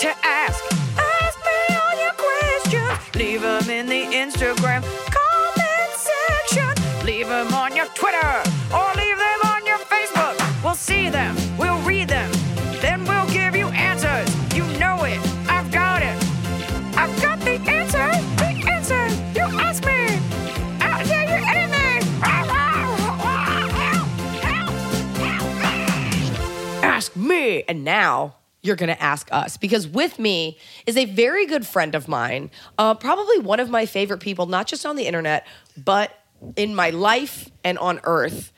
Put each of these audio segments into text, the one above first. to ask. Ask me all your questions. Leave them in the Instagram on your Twitter, or leave them on your Facebook. We'll see them, we'll read them, then we'll give you answers. You know it, I've got it. I've got the answer, you ask me. I'll tell you anything. Ask me. And now you're going to ask us, because with me is a very good friend of mine, probably one of my favorite people, not just on the internet, but in my life and on earth.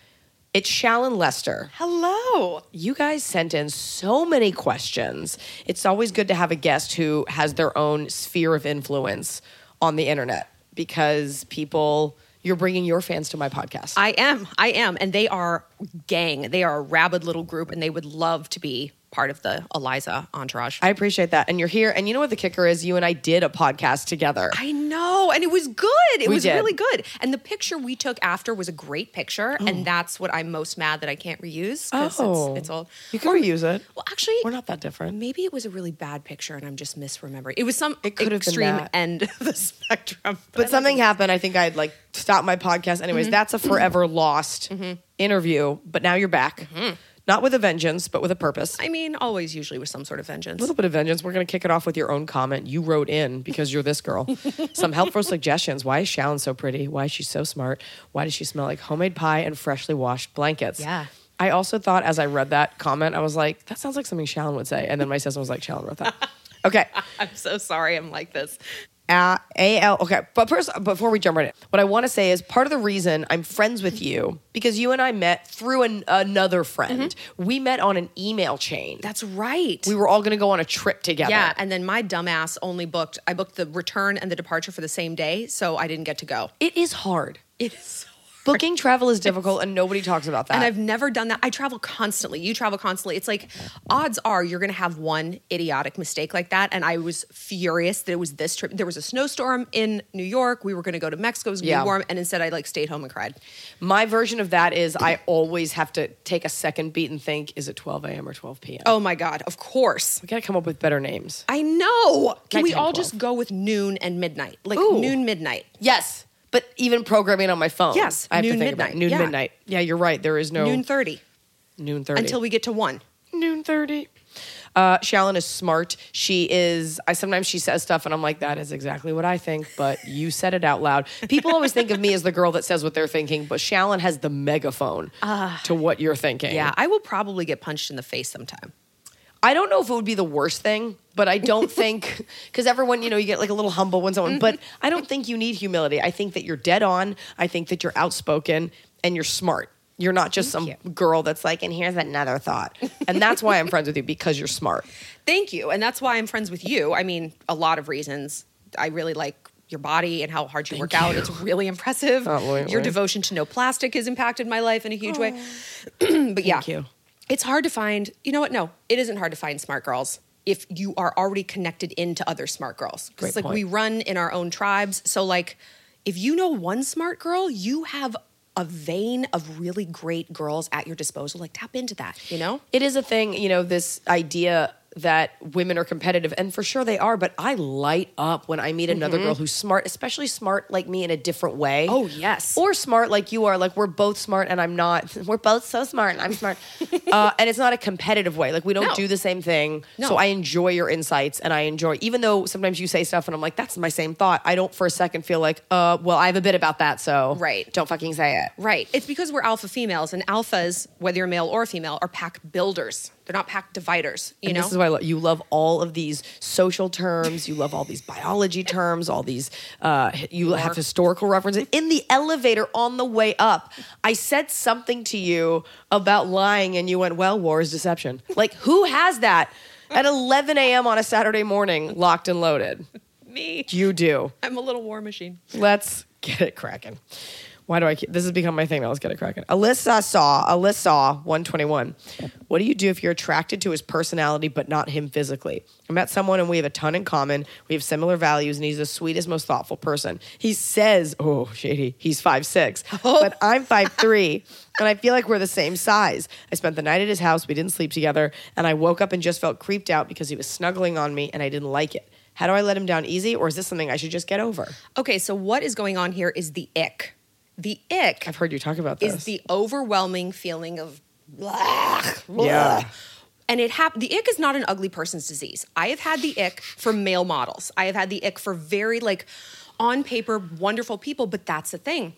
It's Shallon Lester. Hello. You guys sent in so many questions. It's always good to have a guest who has their own sphere of influence on the internet, because people, you're bringing your fans to my podcast. I am. And they are gang. They are a rabid little group, and they would love to be part of the Eliza entourage. I appreciate that. And you're here. And you know what the kicker is? You and I did a podcast together. I know. And it was good. It was really good. And the picture we took after was a great picture. Oh. And that's what I'm most mad that I can't reuse. Oh. It's old. You can reuse it. Well, actually, we're not that different. Maybe it was a really bad picture and I'm just misremembering. It was some extreme end of the spectrum. But something happened. I think I had stopped my podcast. Anyways, that's a forever lost interview. But now you're back. Mm-hmm. Not with a vengeance, but with a purpose. I mean, always usually with some sort of vengeance. A little bit of vengeance. We're going to kick it off with your own comment. You wrote in, because you're this girl. Some helpful suggestions. Why is Shallon so pretty? Why is she so smart? Why does she smell like homemade pie and freshly washed blankets? Yeah. I also thought, as I read that comment, I was like, that sounds like something Shallon would say. And then my sister was like, Shallon wrote that. Okay. I'm so sorry I'm like this. Okay. But first, before we jump right in, what I want to say is part of the reason I'm friends with you, because you and I met through another friend. Mm-hmm. We met on an email chain. That's right. We were all going to go on a trip together. Yeah, and then my dumbass I booked the return and the departure for the same day, so I didn't get to go. It is hard. It is so hard. Booking travel is difficult, and nobody talks about that. And I've never done that. I travel constantly. You travel constantly. It's like, odds are you're going to have one idiotic mistake like that. And I was furious that it was this trip. There was a snowstorm in New York. We were going to go to Mexico. It was going to be warm. And instead, I stayed home and cried. My version of that is I always have to take a second beat and think, is it 12 a.m. or 12 p.m.? Oh, my God. Of course. We got to come up with better names. I know. Can we all just go with noon and midnight? Ooh. Noon, midnight. Yes. But even programming on my phone. Yes, I have noon, to think midnight. About noon, midnight. Yeah, you're right. There is no... Noon 30. Until we get to 1. Noon 30. Shallon is smart. Sometimes she says stuff and I'm like, that is exactly what I think, but you said it out loud. People always think of me as the girl that says what they're thinking, but Shallon has the megaphone to what you're thinking. Yeah, I will probably get punched in the face sometime. I don't know if it would be the worst thing, but I don't think, because everyone, you get a little humble when someone, but I don't think you need humility. I think that you're dead on. I think that you're outspoken and you're smart. You're not just girl that's and here's another thought. And that's why I'm friends with you, because you're smart. Thank you. And that's why I'm friends with you. I mean, a lot of reasons. I really your body and how hard you work out. It's really impressive. Your devotion to no plastic has impacted my life in a huge way. But yeah. Thank you. It's hard to find, you know what? No, it isn't hard to find smart girls if you are already connected into other smart girls. Because we run in our own tribes. So if you know one smart girl, you have a vein of really great girls at your disposal. Tap into that, you know? It is a thing, this idea that women are competitive, and for sure they are, but I light up when I meet another girl who's smart, especially smart like me in a different way. Oh, yes. Or smart like you are, like we're both smart and I'm not. We're both so smart and I'm smart. And it's not a competitive way. Like we don't do the same thing. No. So I enjoy your insights, and I enjoy, even though sometimes you say stuff and I'm like, that's my same thought. I don't for a second feel like, well, I have a bit about that, so don't fucking say it. Right. It's because we're alpha females, and alphas, whether you're male or female, are pack builders. They're not pack dividers, you know? This is why you love all of these social terms. You love all these biology terms, all these, you have historical references. In the elevator on the way up, I said something to you about lying and you went, well, war is deception. Like, who has that at 11 a.m. on a Saturday morning, locked and loaded? Me. You do. I'm a little war machine. Let's get it cracking. Why do I keep... This has become my thing. Now let's get it cracking. Alyssa 121. What do you do if you're attracted to his personality but not him physically? I met someone and we have a ton in common. We have similar values and he's the sweetest, most thoughtful person. He says, oh, shady, he's 5'6", but I'm 5'3", and I feel like we're the same size. I spent the night at his house. We didn't sleep together, and I woke up and just felt creeped out because he was snuggling on me and I didn't like it. How do I let him down easy, or is this something I should just get over? Okay, so what is going on here is the ick. The ick, I've heard you talk about this, is the overwhelming feeling of blah. Yeah. And the ick is not an ugly person's disease. I have had the ick for male models. I have had the ick for very, like, on paper, wonderful people, but that's the thing.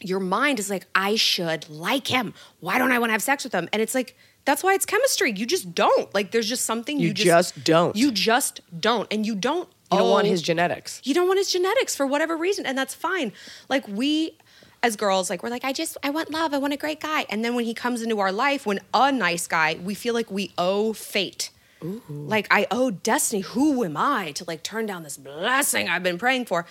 Your mind is like, I should like him. Why don't I want to have sex with him? And it's like, that's why it's chemistry. You just don't. Like, there's just something you just don't. You just don't. And you don't. You don't want his genetics. You don't want his genetics for whatever reason. And that's fine. Like, we... As girls, like, we're like, I want love. I want a great guy. And then when he comes into our life, when a nice guy, we feel like we owe fate. Ooh. Like, I owe destiny. Who am I to, like, turn down this blessing I've been praying for?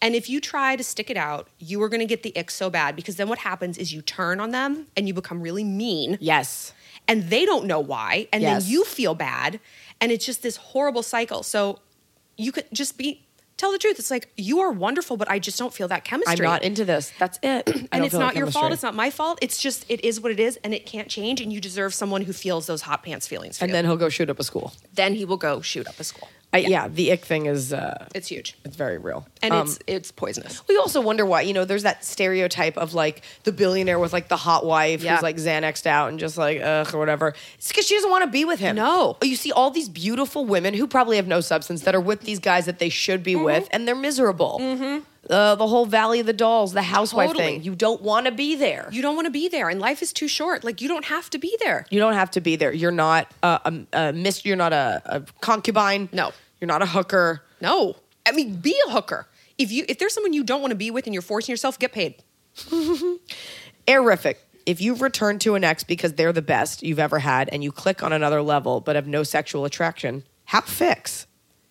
And if you try to stick it out, you are going to get the ick so bad, because then what happens is you turn on them and you become really mean. Yes. And they don't know why. And then you feel bad. And it's just this horrible cycle. So you could just be... Tell the truth. It's like, you are wonderful, but I just don't feel that chemistry. I'm not into this. That's it. And it's not your fault. It's not my fault. It's just, it is what it is, and it can't change, and you deserve someone who feels those hot pants feelings for you. And then he'll go shoot up a school. Then he will go shoot up a school. Yeah, the ick thing is... it's huge. It's very real. And it's poisonous. We also wonder why, you know, there's that stereotype of, like, the billionaire with, like, the hot wife who's, like, Xanaxed out and just, like, ugh, or whatever. It's because she doesn't want to be with him. No. You see all these beautiful women who probably have no substance that are with these guys that they should be with, and they're miserable. Mm-hmm. The whole Valley of the Dolls, the housewife thing. You don't want to be there. You don't want to be there, and life is too short. Like, you don't have to be there. You don't have to be there. You're not You're not a concubine. No. You're not a hooker. No. I mean, be a hooker. If there's someone you don't want to be with and you're forcing yourself, get paid. Airific. If you've returned to an ex because they're the best you've ever had, and you click on another level but have no sexual attraction, how fix?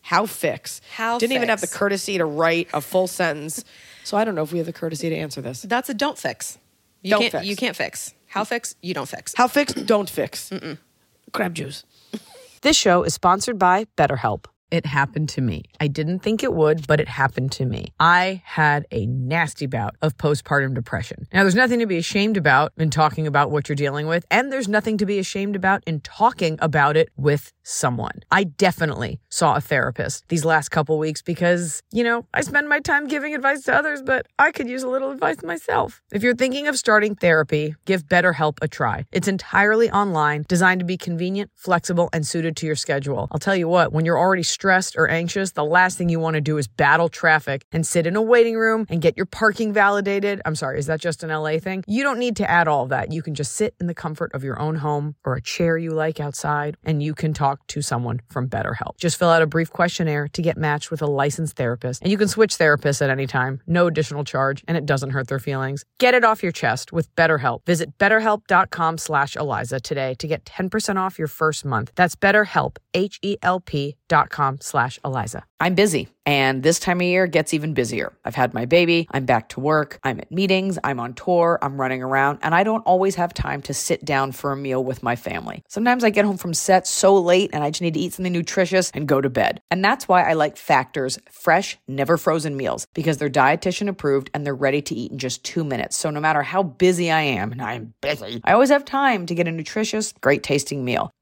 Didn't even have the courtesy to write a full sentence. So I don't know if we have the courtesy to answer this. That's a don't fix. You can't fix. How fix? You don't fix. How fix? Don't fix. Mm-mm. Crab juice. This show is sponsored by BetterHelp. It happened to me. I didn't think it would, but it happened to me. I had a nasty bout of postpartum depression. Now, there's nothing to be ashamed about in talking about what you're dealing with, and there's nothing to be ashamed about in talking about it with someone. I definitely saw a therapist these last couple weeks because, you know, I spend my time giving advice to others, but I could use a little advice myself. If you're thinking of starting therapy, give BetterHelp a try. It's entirely online, designed to be convenient, flexible, and suited to your schedule. I'll tell you what, when you're already stressed or anxious, the last thing you want to do is battle traffic and sit in a waiting room and get your parking validated. I'm sorry, is that just an LA thing? You don't need to add all that. You can just sit in the comfort of your own home or a chair you like outside, and you can talk to someone from BetterHelp. Just fill out a brief questionnaire to get matched with a licensed therapist, and you can switch therapists at any time, no additional charge, and it doesn't hurt their feelings. Get it off your chest with BetterHelp. Visit BetterHelp.com/Eliza today to get 10% off your first month. That's BetterHelp, HELP.com/Eliza. I'm busy. And this time of year gets even busier. I've had my baby, I'm back to work, I'm at meetings, I'm on tour, I'm running around, and I don't always have time to sit down for a meal with my family. Sometimes I get home from set so late and I just need to eat something nutritious and go to bed. And that's why I like Factor's fresh, never frozen meals, because they're dietitian approved and they're ready to eat in just 2 minutes. So no matter how busy I am, and I'm busy, I always have time to get a nutritious, great tasting meal.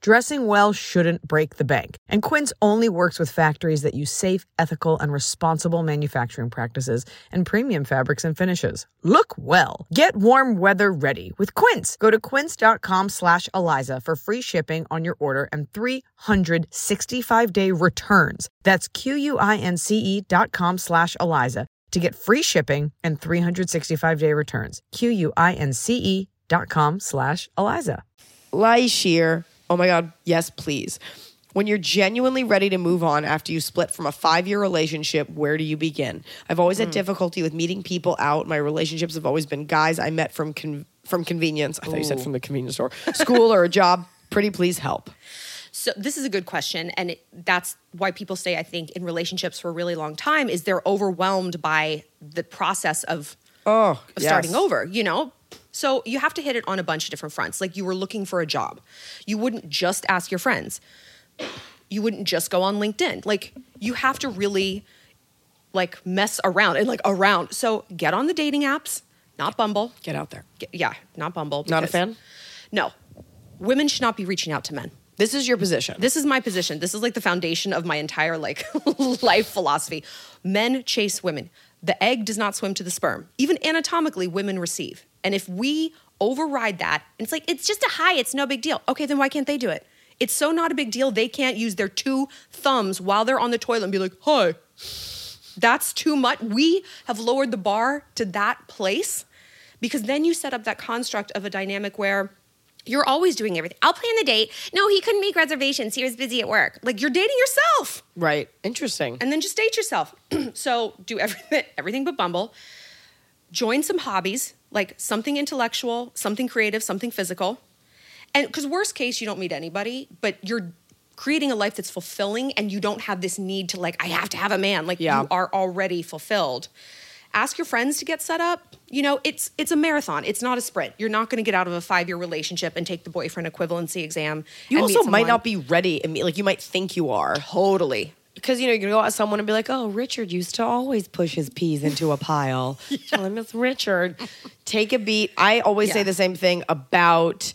Dressing well shouldn't break the bank. And Quince only works with factories that use safe, ethical, and responsible manufacturing practices and premium fabrics and finishes. Look well. Get warm weather ready with Quince. Go to quince.com/Eliza for free shipping on your order and 365-day returns. That's QUINCE.com/Eliza to get free shipping and 365-day returns. QUINCE.com/Eliza. Lie sheer. Oh my God, yes, please. When you're genuinely ready to move on after you split from a 5-year relationship, where do you begin? I've always had difficulty with meeting people out. My relationships have always been guys I met from convenience. I thought you said from the convenience store. School or a job. Pretty please help. So this is a good question. And that's why people stay, I think, in relationships for a really long time is they're overwhelmed by the process of starting over, you know? So you have to hit it on a bunch of different fronts. Like you were looking for a job. You wouldn't just ask your friends. You wouldn't just go on LinkedIn. Like you have to really like mess around and like around. So get on the dating apps, not Bumble. Get out there. Not Bumble. Not a fan? No. Women should not be reaching out to men. This is your position. This is my position. This is like the foundation of my entire like life philosophy. Men chase women. The egg does not swim to the sperm. Even anatomically, women receive. And if we override that, it's like, it's just a high, it's no big deal. Okay, then why can't they do it? It's so not a big deal, they can't use their 2 thumbs while they're on the toilet and be like, hi. That's too much. We have lowered the bar to that place because then you set up that construct of a dynamic where you're always doing everything. I'll plan the date. No, he couldn't make reservations. He was busy at work. Like you're dating yourself. Right. Interesting. And then just date yourself. So do everything but Bumble. Join some hobbies, like something intellectual, something creative, something physical. And because worst case, you don't meet anybody, but you're creating a life that's fulfilling and you don't have this need to like, I have to have a man. Like you are already fulfilled. Ask your friends to get set up. You know, it's a marathon. It's not a sprint. You're not going to get out of a 5-year relationship and take the boyfriend equivalency exam. You also might not be ready. Like you might think you are. Totally. Because, you know, you're going to go out with someone and be like, oh, Richard used to always push his peas into a pile. Yeah. Tell him it's Richard. Take a beat. I always say the same thing about...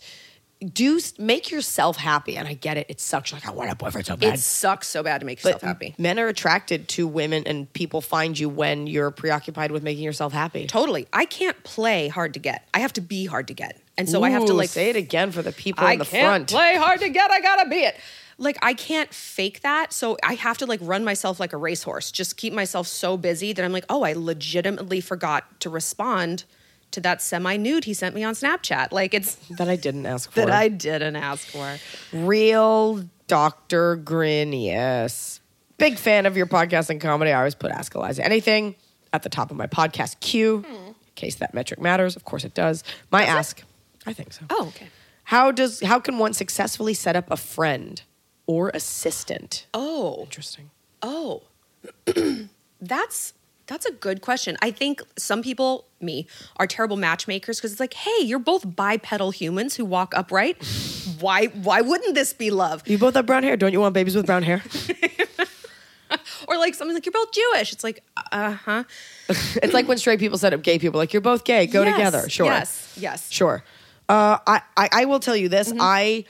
Do make yourself happy. And I get it. It sucks. Like, I want a boyfriend so bad. It sucks so bad to make yourself happy. Men are attracted to women and people find you when you're preoccupied with making yourself happy. Totally. I can't play hard to get. I have to be hard to get. And so I have to like... Say it again for the people in the front. I can't play hard to get. I gotta be it. Like, I can't fake that. So I have to like run myself like a racehorse. Just keep myself so busy that I'm like, oh, I legitimately forgot to respond to that semi-nude he sent me on Snapchat. Like it's... That I didn't ask for. That I didn't ask for. Real Dr. Grin, yes. Big fan of your podcast and comedy. I always put Ask Eliza Anything at the top of my podcast queue, in case that metric matters. Of course it does. My ask. I think so. Oh, okay. How can one successfully set up a friend? or assistant? Oh. Interesting. Oh. That's a good question. I think some people, me, are terrible matchmakers because it's like, hey, you're both bipedal humans who walk upright. Why wouldn't this be love? You both have brown hair. Don't you want babies with brown hair? Or like something like, you're both Jewish. It's like, uh-huh. It's like when straight people set up gay people. Like, you're both gay. Go together. Sure. Yes. Sure. I will tell you this. Mm-hmm.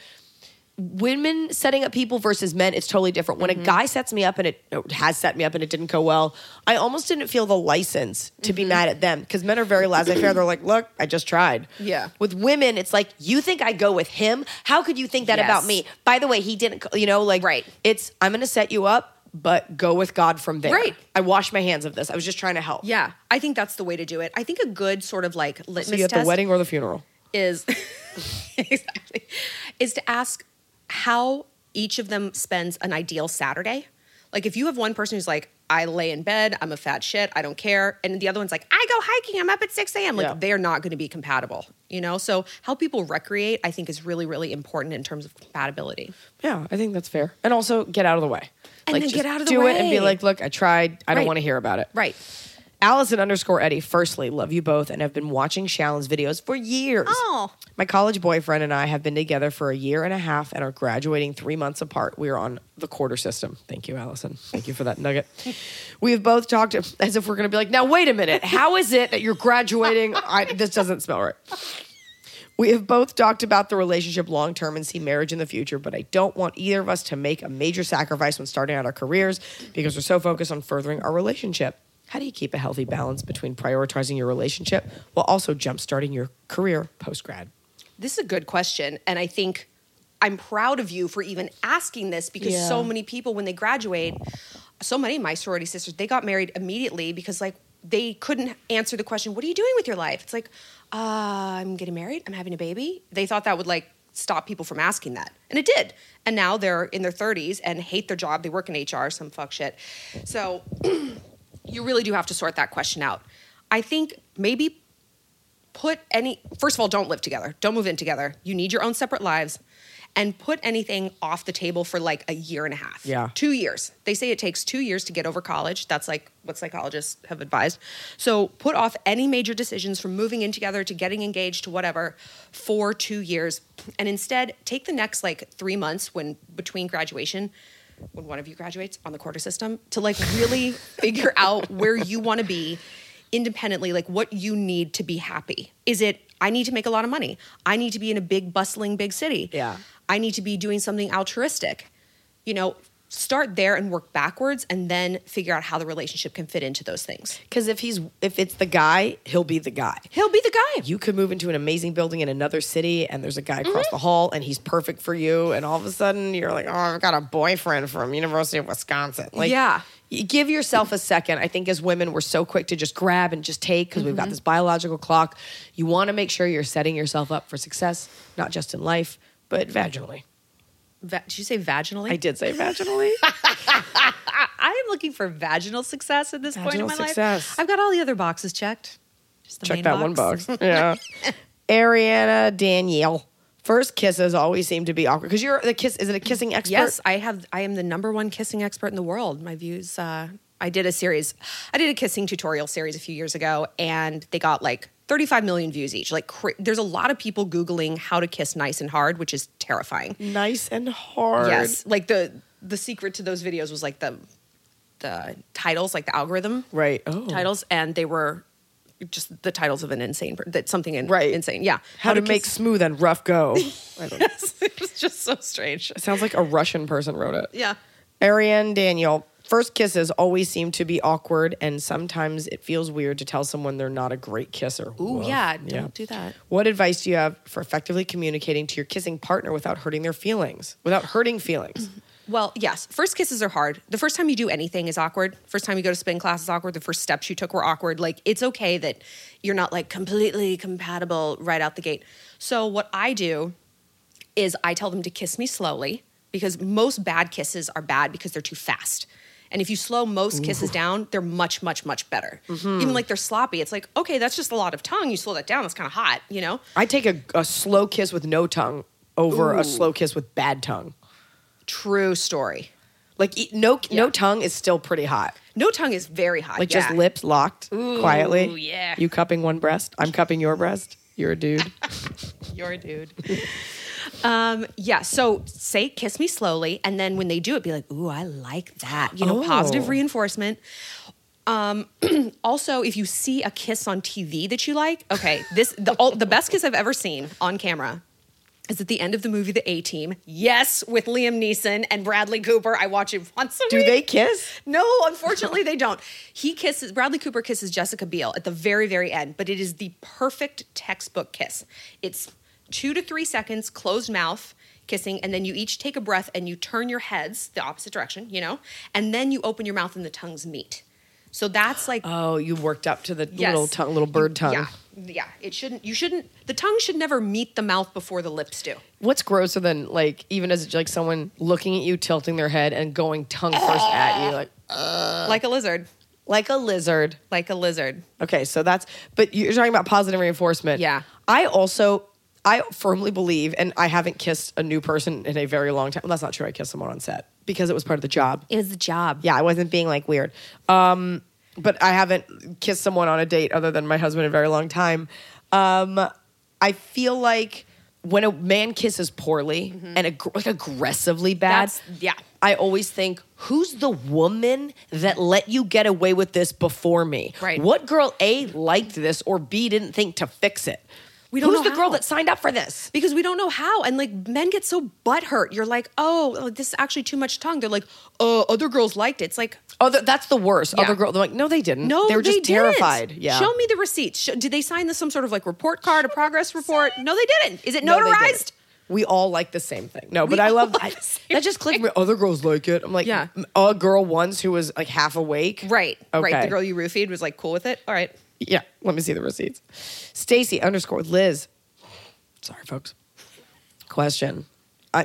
Women setting up people versus men, it's totally different. When a guy sets me up and it has set me up and it didn't go well, I almost didn't feel the license to be mad at them because men are very laissez-faire. They're like, look, I just tried. Yeah. With women, it's like, you think I go with him? How could you think that about me? By the way, he didn't, right. It's, I'm going to set you up, but go with God from there. Right. I wash my hands of this. I was just trying to help. Yeah. I think that's the way to do it. I think a good sort of like litmus test. So you at the wedding or the funeral? Is, exactly, is to ask how each of them spends an ideal Saturday. Like if you have one person who's like, I lay in bed, I'm a fat shit, I don't care. And the other one's like, I go hiking, I'm up at 6 a.m. Like they're not going to be compatible, So how people recreate, I think, is really, really important in terms of compatibility. Yeah, I think that's fair. And also get out of the way. And then get out of the way. Do it and be like, look, I tried. I don't want to hear about it. Right. Allison_Eddie, firstly, love you both and have been watching Shallon's videos for years. Oh. My college boyfriend and I have been together for a year and a half and are graduating 3 months apart. We are on the quarter system. Thank you, Allison. Thank you for that nugget. We have both talked as if we're going to be like, now wait a minute. How is it that you're graduating? This doesn't smell right. We have both talked about the relationship long-term and see marriage in the future, but I don't want either of us to make a major sacrifice when starting out our careers because we're so focused on furthering our relationship. How do you keep a healthy balance between prioritizing your relationship while also jump-starting your career post-grad? This is a good question, and I think I'm proud of you for even asking this because so many people, when they graduate, so many of my sorority sisters, they got married immediately because they couldn't answer the question, what are you doing with your life? It's like, I'm getting married, I'm having a baby. They thought that would stop people from asking that. And it did. And now they're in their 30s and hate their job. They work in HR, some fuck shit. So... You really do have to sort that question out. I think maybe first of all, don't live together. Don't move in together. You need your own separate lives. And put anything off the table for a year and a half. Yeah. 2 years. They say it takes 2 years to get over college. That's what psychologists have advised. So put off any major decisions from moving in together to getting engaged to whatever for 2 years. And instead, take the next 3 months between graduation, when one of you graduates, on the quarter system, to really figure out where you want to be independently, what you need to be happy. Is it, I need to make a lot of money. I need to be in a big, bustling, big city. Yeah. I need to be doing something altruistic. Start there and work backwards and then figure out how the relationship can fit into those things. Because if it's the guy, he'll be the guy. You could move into an amazing building in another city and there's a guy across the hall and he's perfect for you. And all of a sudden you're like, oh, I've got a boyfriend from University of Wisconsin. Give yourself a second. I think as women, we're so quick to just grab and just take because we've got this biological clock. You want to make sure you're setting yourself up for success, not just in life, but vaginally. Did you say vaginally? I did say vaginally. I am looking for vaginal success at this point in my life. I've got all the other boxes checked. Just the main box. One box. Yeah. Ariana Danielle. First kisses always seem to be awkward because you're Is it a kissing expert? Yes, I am the number one kissing expert in the world. My views. I did a kissing tutorial series a few years ago, and they got 35 million views each. There's a lot of people Googling how to kiss nice and hard, which is terrifying. Nice and hard. Yes. The secret to those videos was the titles, the algorithm. Right. Oh. Titles. And they were just the titles of an insane, insane. Yeah. How to make smooth and rough go. I don't know. It was just so strange. It sounds like a Russian person wrote it. Yeah. Ariane Daniel. First kisses always seem to be awkward, and sometimes it feels weird to tell someone they're not a great kisser. Ooh, don't do that. What advice do you have for effectively communicating to your kissing partner without hurting their feelings? Without hurting feelings? Well, yes. First kisses are hard. The first time you do anything is awkward. First time you go to spin class is awkward. The first steps you took were awkward. It's okay that you're not, completely compatible right out the gate. So what I do is I tell them to kiss me slowly because most bad kisses are bad because they're too fast. And if you slow most kisses down, they're much, much, much better. Mm-hmm. Even they're sloppy. It's okay, that's just a lot of tongue. You slow that down. That's kind of hot, I take a slow kiss with no tongue over a slow kiss with bad tongue. True story. Like, no tongue is still pretty hot. No tongue is very hot. Like, just lips locked quietly. Ooh, yeah. You cupping one breast. I'm cupping your breast. You're a dude. You're a dude. Yeah, so say kiss me slowly, and then when they do it, be like, ooh, I like that. You know, positive reinforcement. Also, if you see a kiss on TV that you like, okay, the best kiss I've ever seen on camera is at the end of the movie The A-Team. Yes, with Liam Neeson and Bradley Cooper. I watch it once a week. Do they kiss? No, unfortunately they don't. Bradley Cooper kisses Jessica Biel at the very, very end, but it is the perfect textbook kiss. It's 2 to 3 seconds, closed mouth kissing, and then you each take a breath and you turn your heads the opposite direction, you know, and then you open your mouth and the tongues meet. So that's like... Oh, you worked up to the little bird tongue. Yeah. Yeah, the tongue should never meet the mouth before the lips do. What's grosser than, like, even as, like, someone looking at you, tilting their head and going tongue first at you, like... Like a lizard. Like a lizard. Like a lizard. Okay, so that's... But you're talking about positive reinforcement. Yeah. I firmly believe, and I haven't kissed a new person in a very long time. Well, that's not true. I kissed someone on set because it was part of the job. It was the job. Yeah, I wasn't being, like, weird. But I haven't kissed someone on a date other than my husband in a very long time. I feel like when a man kisses poorly and aggressively bad, I always think, who's the woman that let you get away with this before me? Right. What girl, A, liked this, or B, didn't think to fix it? Who's the girl that signed up for this? Because we don't know how. And, like, men get so butthurt. You're like, oh, this is actually too much tongue. They're like, other girls liked it. It's like... Oh, that's the worst. Yeah. Other girls, they're like, no, they didn't. No, they were just terrified. Yeah. Show me the receipts. Did they sign this some sort of, like, report card, a progress report? No, they didn't. Is it notarized? No, we all like the same thing. No, but I love that. That just clicked me. Other girls like it. I'm like, a girl once who was, like, half awake. Right. Okay. Right. The girl you roofied was, like, cool with it. All right. Yeah, let me see the receipts. Stacy _Liz. Sorry, folks. Question.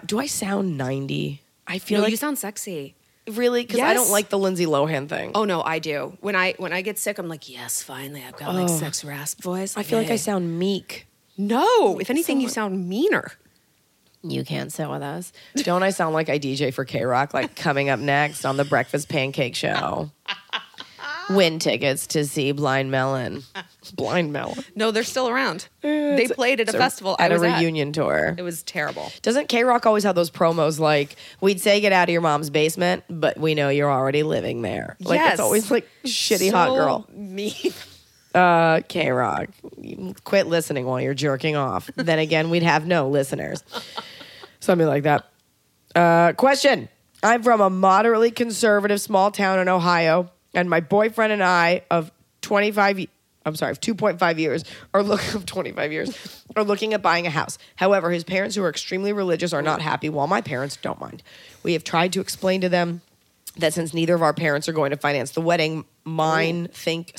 Do I sound 90? I feel like... you sound sexy. Really? Because I don't like the Lindsay Lohan thing. Oh, no, I do. When I get sick, I'm like, yes, finally, I've got, like, sex rasp voice. I feel like I sound meek. No, if anything, you sound meaner. You can't sit with us. Don't I sound like I DJ for K-Rock, like, coming up next on the Breakfast Pancake Show? Win tickets to see Blind Melon. Blind Melon. No, they're still around. They played at a festival. I was at a reunion tour. It was terrible. Doesn't K-Rock always have those promos like, we'd say get out of your mom's basement, but we know you're already living there. Like, it's always like shitty hot girl. Mean. K-Rock, quit listening while you're jerking off. Then again, we'd have no listeners. Something like that. Question. I'm from a moderately conservative small town in Ohio. And my boyfriend and I of 2.5 years are looking at buying a house. However, his parents, who are extremely religious, are not happy, while my parents don't mind. We have tried to explain to them that since neither of our parents are going to finance the wedding, mine think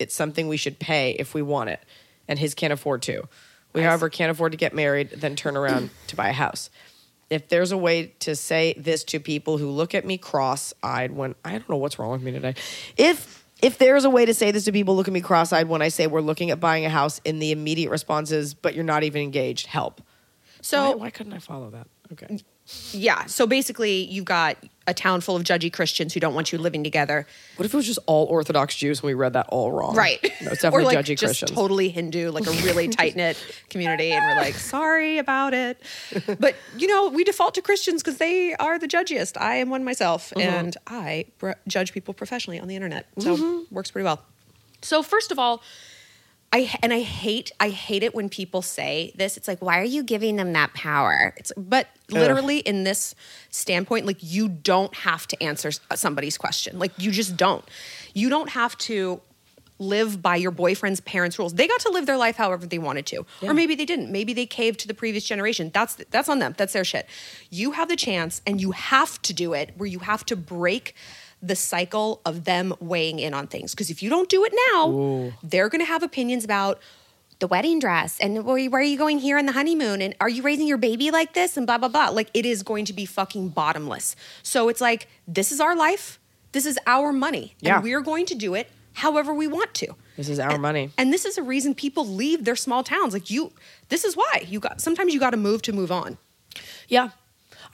it's something we should pay if we want it, and his can't afford to. We, however, can't afford to get married, then turn around to buy a house. If there's a way to say this to people who look at me cross-eyed when... I don't know what's wrong with me today. If there's a way to say this to people look at me cross-eyed when I say we're looking at buying a house, in the immediate response is, but you're not even engaged, help. So why couldn't I follow that? Okay. Yeah, so basically you've got a town full of judgy Christians who don't want you living together. What if it was just all Orthodox Jews and we read that all wrong? Right. No, it's definitely like judgy Christians. Just totally Hindu, like a really tight-knit community, and we're like, sorry about it. But, you know, we default to Christians because they are the judgiest. I am one myself, and I judge people professionally on the internet. So it works pretty well. So first of all, I hate it when people say this. It's like, why are you giving them that power? But literally in this standpoint, like, you don't have to answer somebody's question. Like, you just don't. You don't have to live by your boyfriend's parents' rules. They got to live their life however they wanted to. Yeah. Or maybe they didn't. Maybe they caved to the previous generation. That's on them. That's their shit. You have the chance, and you have to do it, where you have to break the cycle of them weighing in on things. Because if you don't do it now, they're going to have opinions about the wedding dress and where are you going here on the honeymoon and are you raising your baby like this and blah, blah, blah. Like, it is going to be fucking bottomless. So it's like, this is our life. This is our money. Yeah. And we're going to do it however we want to. This is our money. And this is a reason people leave their small towns. Like, this is why. Sometimes you got to move on. Yeah.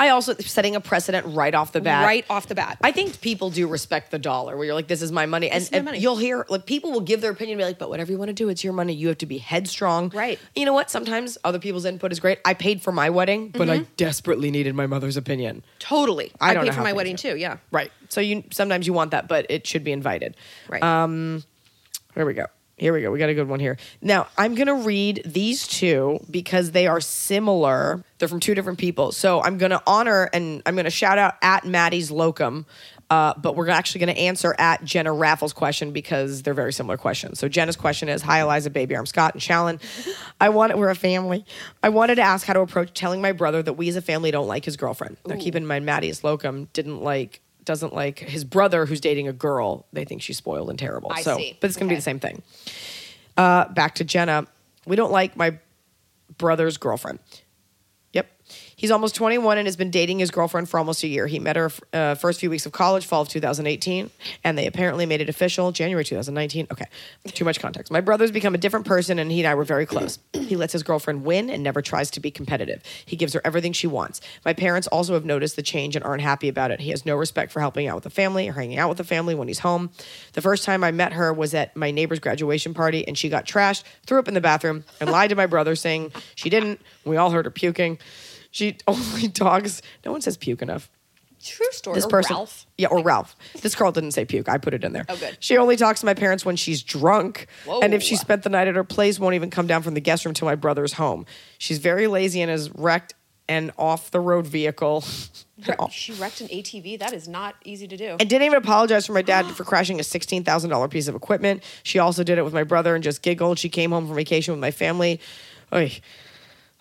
I also setting a precedent right off the bat. Right off the bat. I think people do respect the dollar where you're like, this is my money. And you'll hear, like, people will give their opinion and be like, but whatever you want to do, it's your money. You have to be headstrong. Right. You know what? Sometimes other people's input is great. I paid for my wedding, but I desperately needed my mother's opinion. Totally. I don't know. I paid for my wedding too, yeah. Right. So you sometimes you want that, but it should be invited. Right. Here we go. We got a good one here. Now, I'm going to read these two because they are similar. They're from two different people. So I'm going to honor and I'm going to shout out at Maddie's Locum, but we're actually going to answer at Jenna Raffles' question because they're very similar questions. So Jenna's question is, hi, Eliza, baby, I'm Scott and Shallon. We're a family. I wanted to ask how to approach telling my brother that we as a family don't like his girlfriend. Now, keep in mind, Maddie's Locum doesn't like his brother who's dating a girl. They think she's spoiled and terrible. I see. But it's going to be the same thing. Back to Jenna. We don't like my brother's girlfriend. Yep. He's almost 21 and has been dating his girlfriend for almost a year. He met her first few weeks of college, fall of 2018, and they apparently made it official January 2019. Okay. Too much context. My brother's become a different person and he and I were very close. He lets his girlfriend win and never tries to be competitive. He gives her everything she wants. My parents also have noticed the change and aren't happy about it. He has no respect for helping out with the family or hanging out with the family when he's home. The first time I met her was at my neighbor's graduation party and she got trashed, threw up in the bathroom, and lied to my brother saying she didn't. We all heard her puking. She only talks. No one says puke enough. True story. This person, Ralph. Yeah, or Ralph. This girl didn't say puke. I put it in there. Oh, good. She only talks to my parents when she's drunk. Whoa. And if she spent the night at her place, won't even come down from the guest room to my brother's home. She's very lazy and is wrecked an off-the-road vehicle. She wrecked an ATV. That is not easy to do. And didn't even apologize for my dad for crashing a $16,000 piece of equipment. She also did it with my brother and just giggled. She came home from vacation with my family. Oy.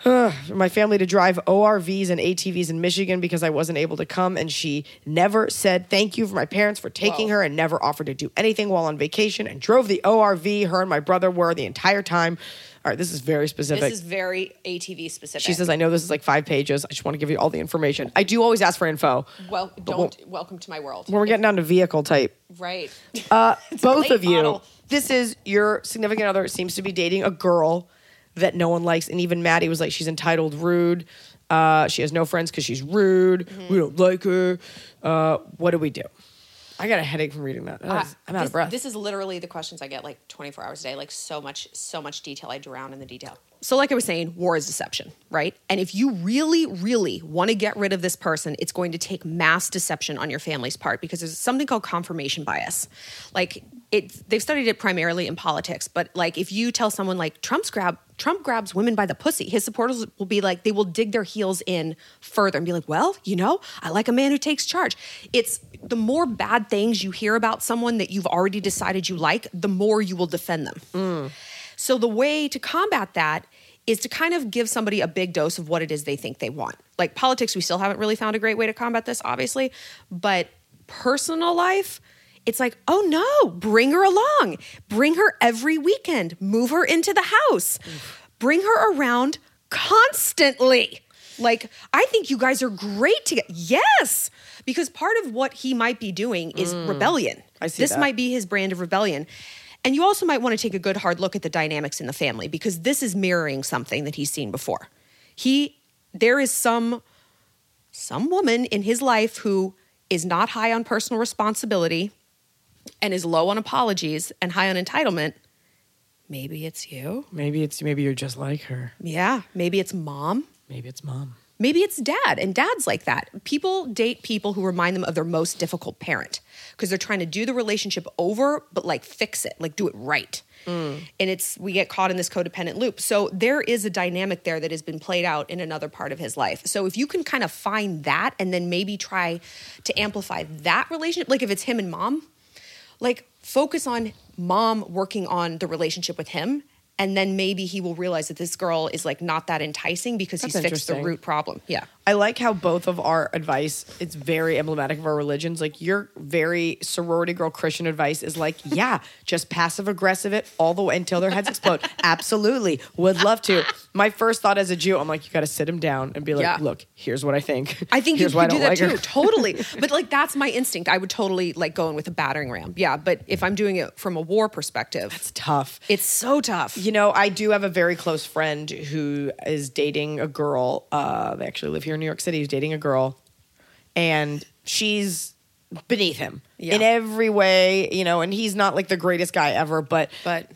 My family to drive ORVs and ATVs in Michigan because I wasn't able to come, and she never said thank you for my parents for taking her and never offered to do anything while on vacation and drove the ORV her and my brother were the entire time. All right, this is very specific. This is very ATV specific. She says, I know this is like 5 pages. I just want to give you all the information. I do always ask for info. Well, welcome to my world. When we're getting down to vehicle type. Right. Both of you, this is your significant other seems to be dating a girl that no one likes. And even Maddie was like, she's entitled, rude. She has no friends because she's rude. Mm-hmm. We don't like her. What do we do? I got a headache from reading that. I'm out of breath. This is literally the questions I get like 24 hours a day. Like so much detail. I drown in the detail. So like I was saying, war is deception, right? And if you really, really want to get rid of this person, it's going to take mass deception on your family's part because there's something called confirmation bias. Like they've studied it primarily in politics, but like if you tell someone like Trump grabs women by the pussy, his supporters will be like, they will dig their heels in further and be like, well, you know, I like a man who takes charge. It's the more bad things you hear about someone that you've already decided you like, the more you will defend them. Mm. So the way to combat that is to kind of give somebody a big dose of what it is they think they want. Like politics, we still haven't really found a great way to combat this, obviously. But personal life, it's like, oh no, bring her along. Bring her every weekend. Move her into the house. Bring her around constantly. Like, I think you guys are great together. Yes, because part of what he might be doing is rebellion. I see this might be his brand of rebellion. And you also might want to take a good hard look at the dynamics in the family because this is mirroring something that he's seen before. There is some woman in his life who is not high on personal responsibility and is low on apologies and high on entitlement. Maybe it's you. Maybe you're just like her. Yeah, maybe it's mom. Maybe it's dad, and dad's like that. People date people who remind them of their most difficult parent because they're trying to do the relationship over, but like fix it, like do it right. Mm. And we get caught in this codependent loop. So there is a dynamic there that has been played out in another part of his life. So if you can kind of find that and then maybe try to amplify that relationship, like if it's him and mom, like focus on mom working on the relationship with him. And then maybe he will realize that this girl is like not that enticing because he's fixed the root problem. Yeah. I like how both of our advice, it's very emblematic of our religions. Like your very sorority girl Christian advice is like, yeah, just passive aggressive it all the way until their heads explode. Absolutely. Would love to. My first thought as a Jew, I'm like, you got to sit him down and be like, look, here's what I think. I think here's you could do that like too. Totally. But like, that's my instinct. I would totally like go in with a battering ram. Yeah. But if I'm doing it from a war perspective. That's tough. It's so tough. You know, I do have a very close friend who is dating a girl. They actually live here in New York City who's dating a girl, and she's beneath him in every way, you know, and he's not like the greatest guy ever, but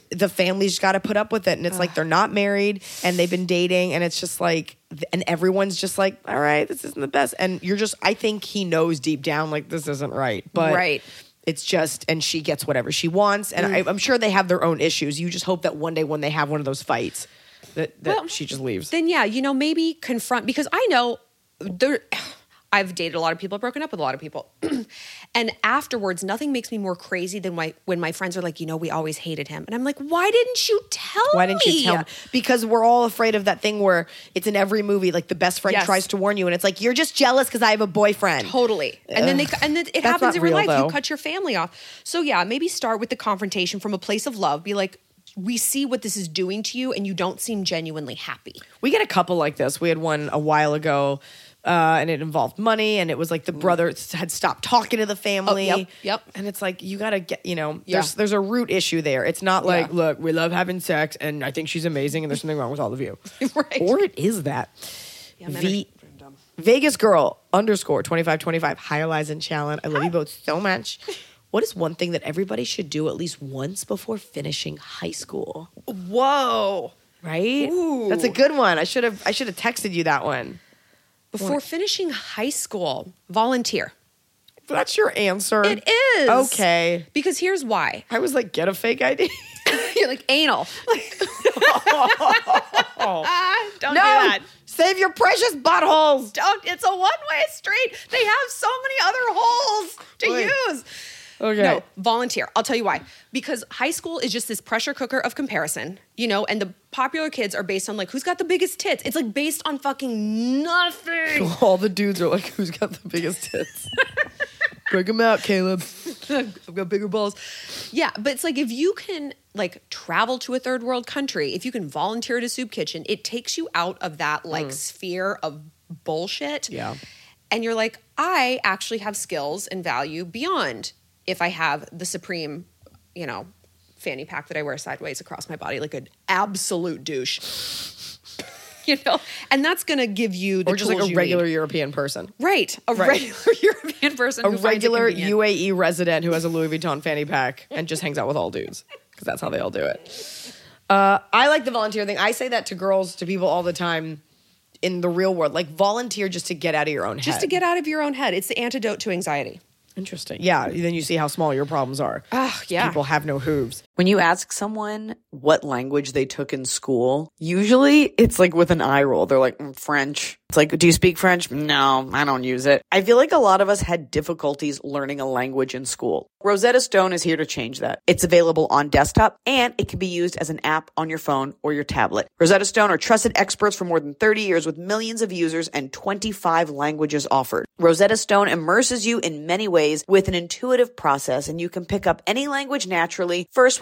the family's got to put up with it. And it's like they're not married and they've been dating, and it's just like, and everyone's just like, all right, this isn't the best. And you're just, I think he knows deep down, like, this isn't right. But it's just, and she gets whatever she wants. And I'm sure they have their own issues. You just hope that one day when they have one of those fights that she just leaves. Then, yeah, you know, maybe confront, because I know there... I've dated a lot of people, I've broken up with a lot of people. And afterwards, nothing makes me more crazy than when my friends are like, you know, we always hated him. And I'm like, why didn't you tell me? Because we're all afraid of that thing where it's in every movie, like the best friend tries to warn you, and it's like, you're just jealous because I have a boyfriend. Totally. And then it happens in real life. Though. You cut your family off. So yeah, maybe start with the confrontation from a place of love. Be like, we see what this is doing to you and you don't seem genuinely happy. We get a couple like this. We had one a while ago. And it involved money, and it was like the brother had stopped talking to the family. Oh, yep. And it's like, you got to get, you know, there's a root issue there. It's not like, look, we love having sex, and I think she's amazing, and there's nothing wrong with all of you. Right. Or it is that. Yeah, Vegas girl _ 2525. Hi, Eliza and Shallon. I love you both so much. What is one thing that everybody should do at least once before finishing high school? Whoa. Right? Ooh. That's a good one. I should have texted you that one. Before finishing high school, volunteer. That's your answer? It is. Okay. Because here's why. I was like, get a fake ID. You're like, anal. Don't do that. Save your precious buttholes. Don't. It's a one-way street. They have so many other holes to use. Okay. No, volunteer. I'll tell you why. Because high school is just this pressure cooker of comparison, you know, and the popular kids are based on like, who's got the biggest tits? It's like based on fucking nothing. All the dudes are like, who's got the biggest tits? Break them out, Caleb. I've got bigger balls. Yeah, but it's like, if you can like travel to a third world country, if you can volunteer at a soup kitchen, it takes you out of that like sphere of bullshit. Yeah. And you're like, I actually have skills and value beyond if I have the supreme, you know, fanny pack that I wear sideways across my body like an absolute douche, you know? And that's going to give you the tools you need. Or just like a regular European person. Right. Regular European person. A regular UAE resident who has a Louis Vuitton fanny pack and just hangs out with all dudes because that's how they all do it. I like the volunteer thing. I say that to girls, to people all the time. In the real world, like volunteer just to get out of your own head. Just to get out of your own head. It's the antidote to anxiety. Interesting. Yeah. Then you see how small your problems are. Oh, yeah. People have no hooves. When you ask someone what language they took in school, usually it's like with an eye roll. They're like, French. It's like, do you speak French? No, I don't use it. I feel like a lot of us had difficulties learning a language in school. Rosetta Stone is here to change that. It's available on desktop, and it can be used as an app on your phone or your tablet. Rosetta Stone are trusted experts for more than 30 years with millions of users and 25 languages offered. Rosetta Stone immerses you in many ways with an intuitive process, and you can pick up any language naturally, first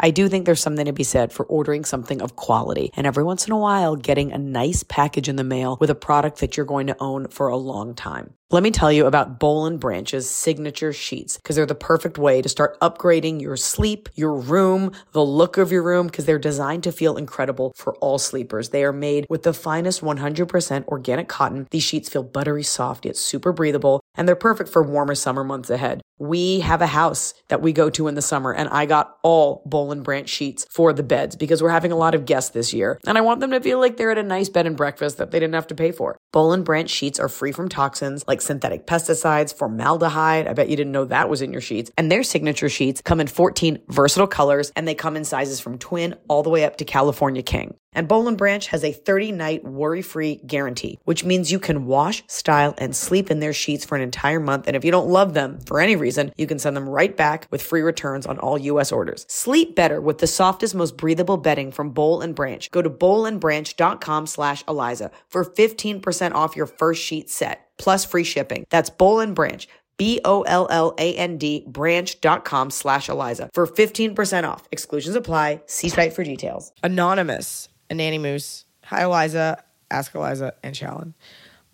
I do think there's something to be said for ordering something of quality, and every once in a while getting a nice package in the mail with a product that you're going to own for a long time. Let me tell you about Boll & Branch's signature sheets, because they're the perfect way to start upgrading your sleep, your room, the look of your room, because they're designed to feel incredible for all sleepers. They are made with the finest 100% organic cotton. These sheets feel buttery soft yet super breathable, and they're perfect for warmer summer months ahead. We have a house that we go to in the summer, and I got all Boll & Branch sheets for the beds because we're having a lot of guests this year, and I want them to feel like they're at a nice bed and breakfast that they didn't have to pay for. Boll & Branch sheets are free from toxins like synthetic pesticides, formaldehyde. I bet you didn't know that was in your sheets. And their signature sheets come in 14 versatile colors, and they come in sizes from twin all the way up to California King. And Boll & Branch has a 30-night worry-free guarantee, which means you can wash, style, and sleep in their sheets for an entire month. And if you don't love them for any reason, you can send them right back with free returns on all U.S. orders. Sleep better with the softest, most breathable bedding from Boll & Branch. Go to bollandbranch.com/Eliza for 15% off your first sheet set, plus free shipping. That's Boll & Branch, B-O-L-L-A-N-D, branch.com/Eliza for 15% off. Exclusions apply. See site for details. Anonymous and Nanny Moose. Hi, Eliza. Ask Eliza and Shallon.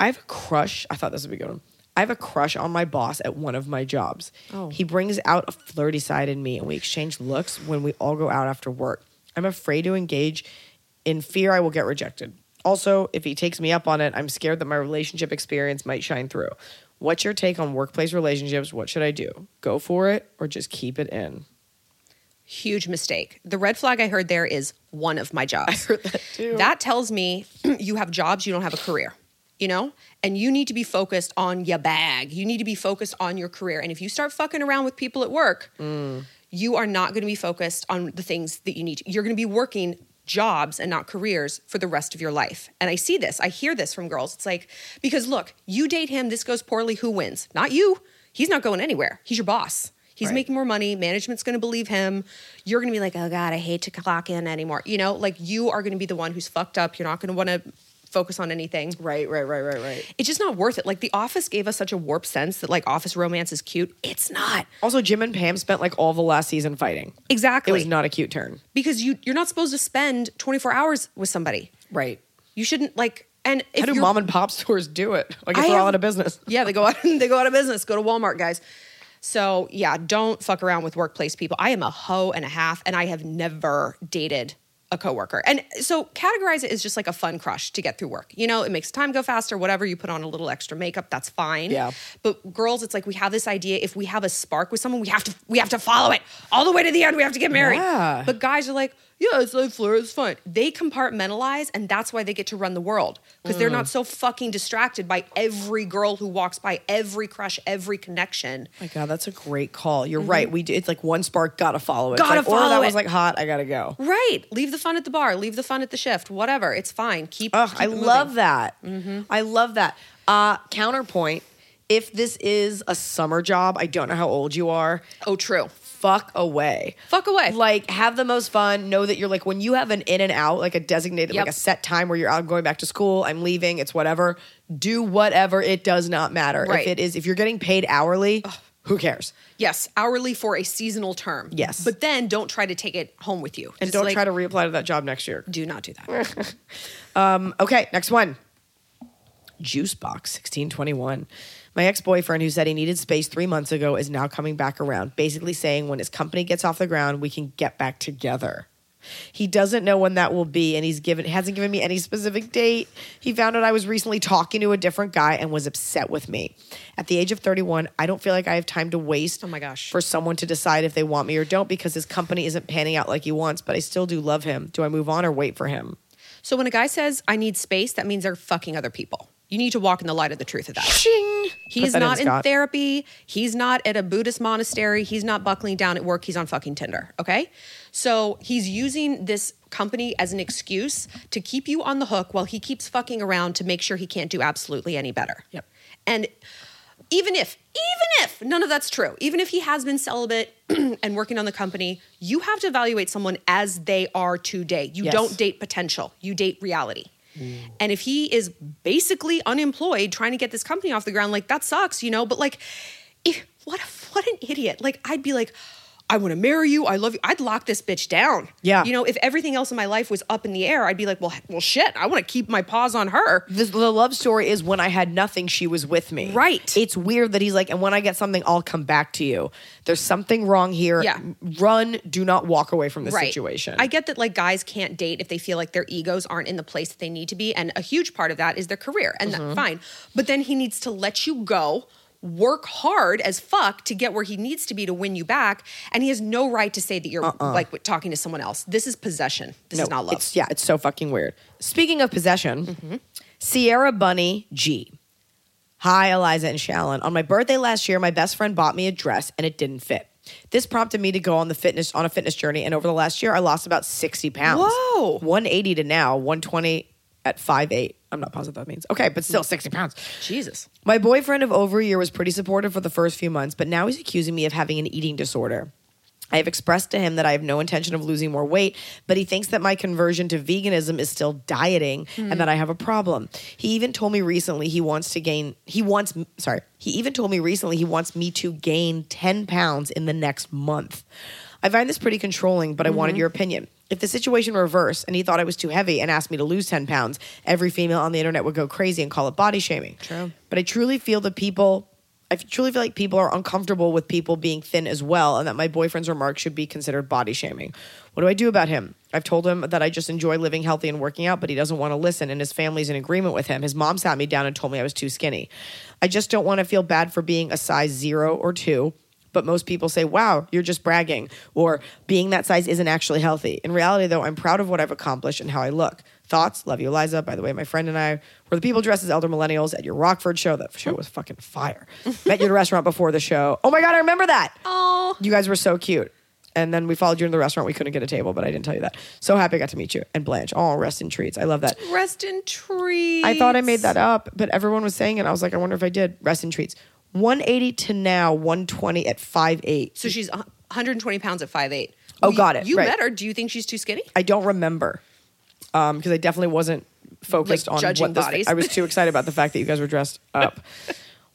I have a crush. I thought this would be a good one. I have a crush on my boss at one of my jobs. Oh. He brings out a flirty side in me, and we exchange looks when we all go out after work. I'm afraid to engage in fear I will get rejected. Also, if he takes me up on it, I'm scared that my relationship experience might shine through. What's your take on workplace relationships? What should I do? Go for it or just keep it in? Huge mistake. The red flag I heard there is one of my jobs. I heard that too. That tells me you have jobs, you don't have a career, you know? And you need to be focused on your bag. You need to be focused on your career. And if you start fucking around with people at work, you are not going to be focused on the things that you need to. You're going to be working jobs and not careers for the rest of your life. And I see this. I hear this from girls. It's like, because look, you date him, this goes poorly, who wins? Not you. He's not going anywhere. He's your boss. He's right. Making more money. Management's going to believe him. You're going to be like, oh God, I hate to clock in anymore. You know, like you are going to be the one who's fucked up. You're not going to want to focus on anything. Right. It's just not worth it. Like The Office gave us such a warped sense that like office romance is cute. It's not. Also, Jim and Pam spent like all the last season fighting. Exactly. It was not a cute turn. Because you're not supposed to spend 24 hours with somebody. Right. You shouldn't like, and if how do mom and pop stores do it? Like if they're all out of business. Yeah, they go out of business. Go to Walmart, guys. So yeah, don't fuck around with workplace people. I am a hoe and a half, and I have never dated a coworker. And so categorize it as just like a fun crush to get through work. You know, it makes time go faster, whatever. You put on a little extra makeup, that's fine. Yeah. But girls, it's like we have this idea, if we have a spark with someone, we have to follow it all the way to the end. We have to get married. Yeah. But guys are like, yeah, it's like flirt, it's fun. They compartmentalize, and that's why they get to run the world. Because they're not so fucking distracted by every girl who walks by, every crush, every connection. My God, that's a great call. You're right. We do, it's like one spark, gotta follow it. That was like hot, I gotta go. Right. Leave the fun at the bar, leave the fun at the shift, whatever. It's fine. Keep it moving. Love that. Mm-hmm. I love that. Counterpoint, if this is a summer job, I don't know how old you are. Oh, true. Fuck away. Like, have the most fun. Know that you're like, when you have an in and out, like a designated, like a set time where you're out going back to school, I'm leaving, it's whatever. Do whatever. It does not matter. Right. If you're getting paid hourly, who cares? Yes. Hourly for a seasonal term. Yes. But then don't try to take it home with you. And just don't try to reapply to that job next year. Do not do that. Okay. Next one. Juicebox 1621. My ex-boyfriend who said he needed space 3 months ago is now coming back around, basically saying when his company gets off the ground, we can get back together. He doesn't know when that will be, and hasn't given me any specific date. He found out I was recently talking to a different guy and was upset with me. At the age of 31, I don't feel like I have time to waste for someone to decide if they want me or don't, because his company isn't panning out like he wants, but I still do love him. Do I move on or wait for him? So when a guy says, I need space, that means they're fucking other people. You need to walk in the light of the truth of that. Shing. He's not in therapy. He's not at a Buddhist monastery. He's not buckling down at work. He's on fucking Tinder, okay? So he's using this company as an excuse to keep you on the hook while he keeps fucking around to make sure he can't do absolutely any better. Yep. And even if none of that's true, even if he has been celibate and working on the company, you have to evaluate someone as they are today. You don't date potential. You date reality. And if he is basically unemployed trying to get this company off the ground, like that sucks, you know, but like, what an idiot. Like, I'd be like, I want to marry you. I love you. I'd lock this bitch down. Yeah. You know, if everything else in my life was up in the air, I'd be like, well, shit, I want to keep my paws on her. The love story is when I had nothing, she was with me. Right. It's weird that he's like, and when I get something, I'll come back to you. There's something wrong here. Yeah. Run. Do not walk away from this situation. I get that like guys can't date if they feel like their egos aren't in the place that they need to be. And a huge part of that is their career. And that's fine. But then he needs to let you go. Work hard as fuck to get where he needs to be to win you back. And he has no right to say that you're like talking to someone else. This is possession. This is not love. It's so fucking weird. Speaking of possession, Sierra Bunny G. Hi, Eliza and Shallon. On my birthday last year, my best friend bought me a dress and it didn't fit. This prompted me to go on a fitness journey, and over the last year, I lost about 60 pounds. Whoa. 180 to now, 120 at 5'8". I'm not positive that means. Okay, but still 60 pounds. Jesus. My boyfriend of over a year was pretty supportive for the first few months, but now he's accusing me of having an eating disorder. I have expressed to him that I have no intention of losing more weight, but he thinks that my conversion to veganism is still dieting and that I have a problem. He even told me recently he wants me to gain 10 pounds in the next month. I find this pretty controlling, but I wanted your opinion. If the situation reversed and he thought I was too heavy and asked me to lose 10 pounds, every female on the internet would go crazy and call it body shaming. True. But I truly feel like people are uncomfortable with people being thin as well, and that my boyfriend's remarks should be considered body shaming. What do I do about him? I've told him that I just enjoy living healthy and working out, but he doesn't want to listen, and his family's in agreement with him. His mom sat me down and told me I was too skinny. I just don't want to feel bad for being a size 0 or 2, but most people say, wow, you're just bragging, or being that size isn't actually healthy. In reality, though, I'm proud of what I've accomplished and how I look. Thoughts? Love you, Eliza. By the way, my friend and I were the people dressed as elder millennials at your Rockford show. That show was fucking fire. Met you at a restaurant before the show. Oh my God, I remember that. Oh. You guys were so cute. And then we followed you into the restaurant. We couldn't get a table, but I didn't tell you that. So happy I got to meet you. And Blanche. Oh, rest in treats. I love that. Rest in treats. I thought I made that up, but everyone was saying it. I was like, I wonder if I did. Rest in treats. 180 to now, 120 at 5'8". So she's 120 pounds at 5'8". Oh, got it. You right. Met her. Do you think she's too skinny? I don't remember. Because I definitely wasn't focused on judging bodies. I was too excited about the fact that you guys were dressed up.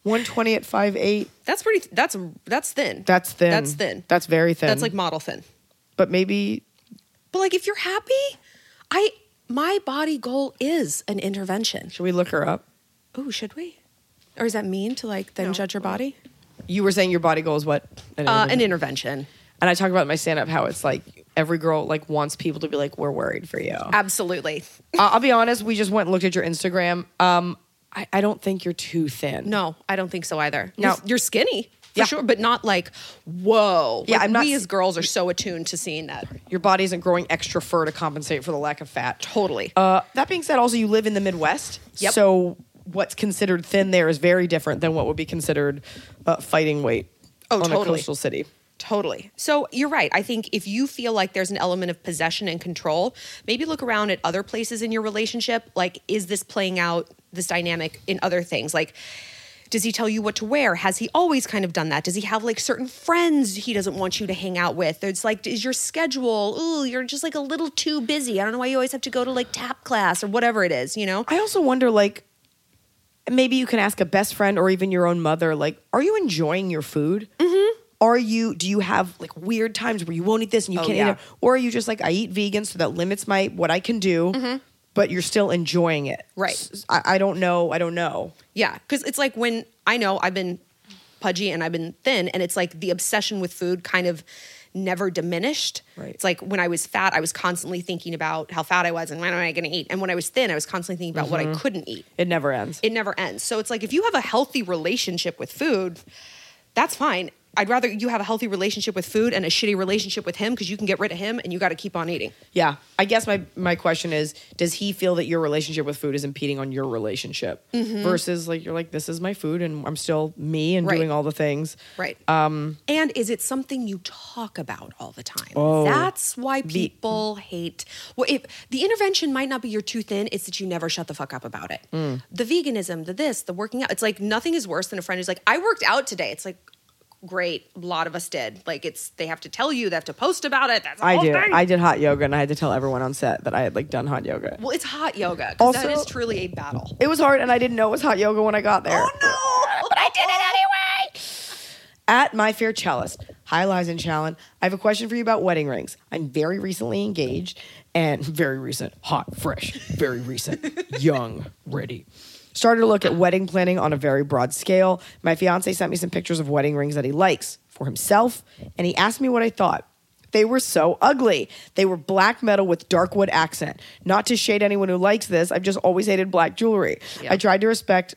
120 at 5'8". That's pretty. That's thin. That's thin. That's thin. That's very thin. That's like model thin. But maybe. But like, if you're happy, my body goal is an intervention. Should we look her up? Oh, should we? Or is that mean to like then judge your body? You were saying your body goal is what? An intervention. And I talk about in my stand-up how it's like every girl like wants people to be like, we're worried for you. Absolutely. I'll be honest. We just went and looked at your Instagram. I don't think you're too thin. No, I don't think so either. No, you're skinny for sure, but not like, whoa. Yeah, like, I'm not. We as girls are so attuned to seeing that. Your body isn't growing extra fur to compensate for the lack of fat. Totally. That being said, also you live in the Midwest. Yep. So what's considered thin there is very different than what would be considered fighting weight a coastal city. Totally. So you're right. I think if you feel like there's an element of possession and control, maybe look around at other places in your relationship. Like, is this playing out, this dynamic, in other things? Like, does he tell you what to wear? Has he always kind of done that? Does he have like certain friends he doesn't want you to hang out with? It's like, is your schedule, ooh, you're just like a little too busy. I don't know why you always have to go to like tap class or whatever it is, you know? I also wonder like, maybe you can ask a best friend or even your own mother, like, are you enjoying your food? Mm-hmm. Do you have like weird times where you won't eat this and you can't eat it? Or are you just like, I eat vegan, so that limits what I can do, but you're still enjoying it. Right. So, I don't know. Yeah. Cause it's like when I know I've been pudgy and I've been thin, and it's like the obsession with food kind of never diminished. Right. It's like when I was fat, I was constantly thinking about how fat I was and when am I going to eat. And when I was thin, I was constantly thinking about what I couldn't eat. It never ends. So it's like, if you have a healthy relationship with food, that's fine. I'd rather you have a healthy relationship with food and a shitty relationship with him, because you can get rid of him and you got to keep on eating. Yeah. I guess my question is, does he feel that your relationship with food is impeding on your relationship versus like, you're like, this is my food and I'm still me and doing all the things. Right. And is it something you talk about all the time? Oh, that's why people hate. Well, if the intervention might not be you're too thin, it's that you never shut the fuck up about it. Mm. The veganism, the working out. It's like nothing is worse than a friend who's like, I worked out today. It's like, great, a lot of us did. Like, they have to tell you, they have to post about it. That's the whole thing. I did hot yoga, and I had to tell everyone on set that I had like done hot yoga. Well, it's hot yoga. Also, that is truly a battle. It was hard, and I didn't know it was hot yoga when I got there. Oh no! But I did it anyway. At my fair cellist, hi Liza and Shallon. I have a question for you about wedding rings. I'm very recently engaged, and very recent, hot, fresh, very recent, young, ready. Started to look at wedding planning on a very broad scale. My fiance sent me some pictures of wedding rings that he likes for himself, and he asked me what I thought. They were so ugly. They were black metal with dark wood accent. Not to shade anyone who likes this, I've just always hated black jewelry. Yeah. I tried to respect,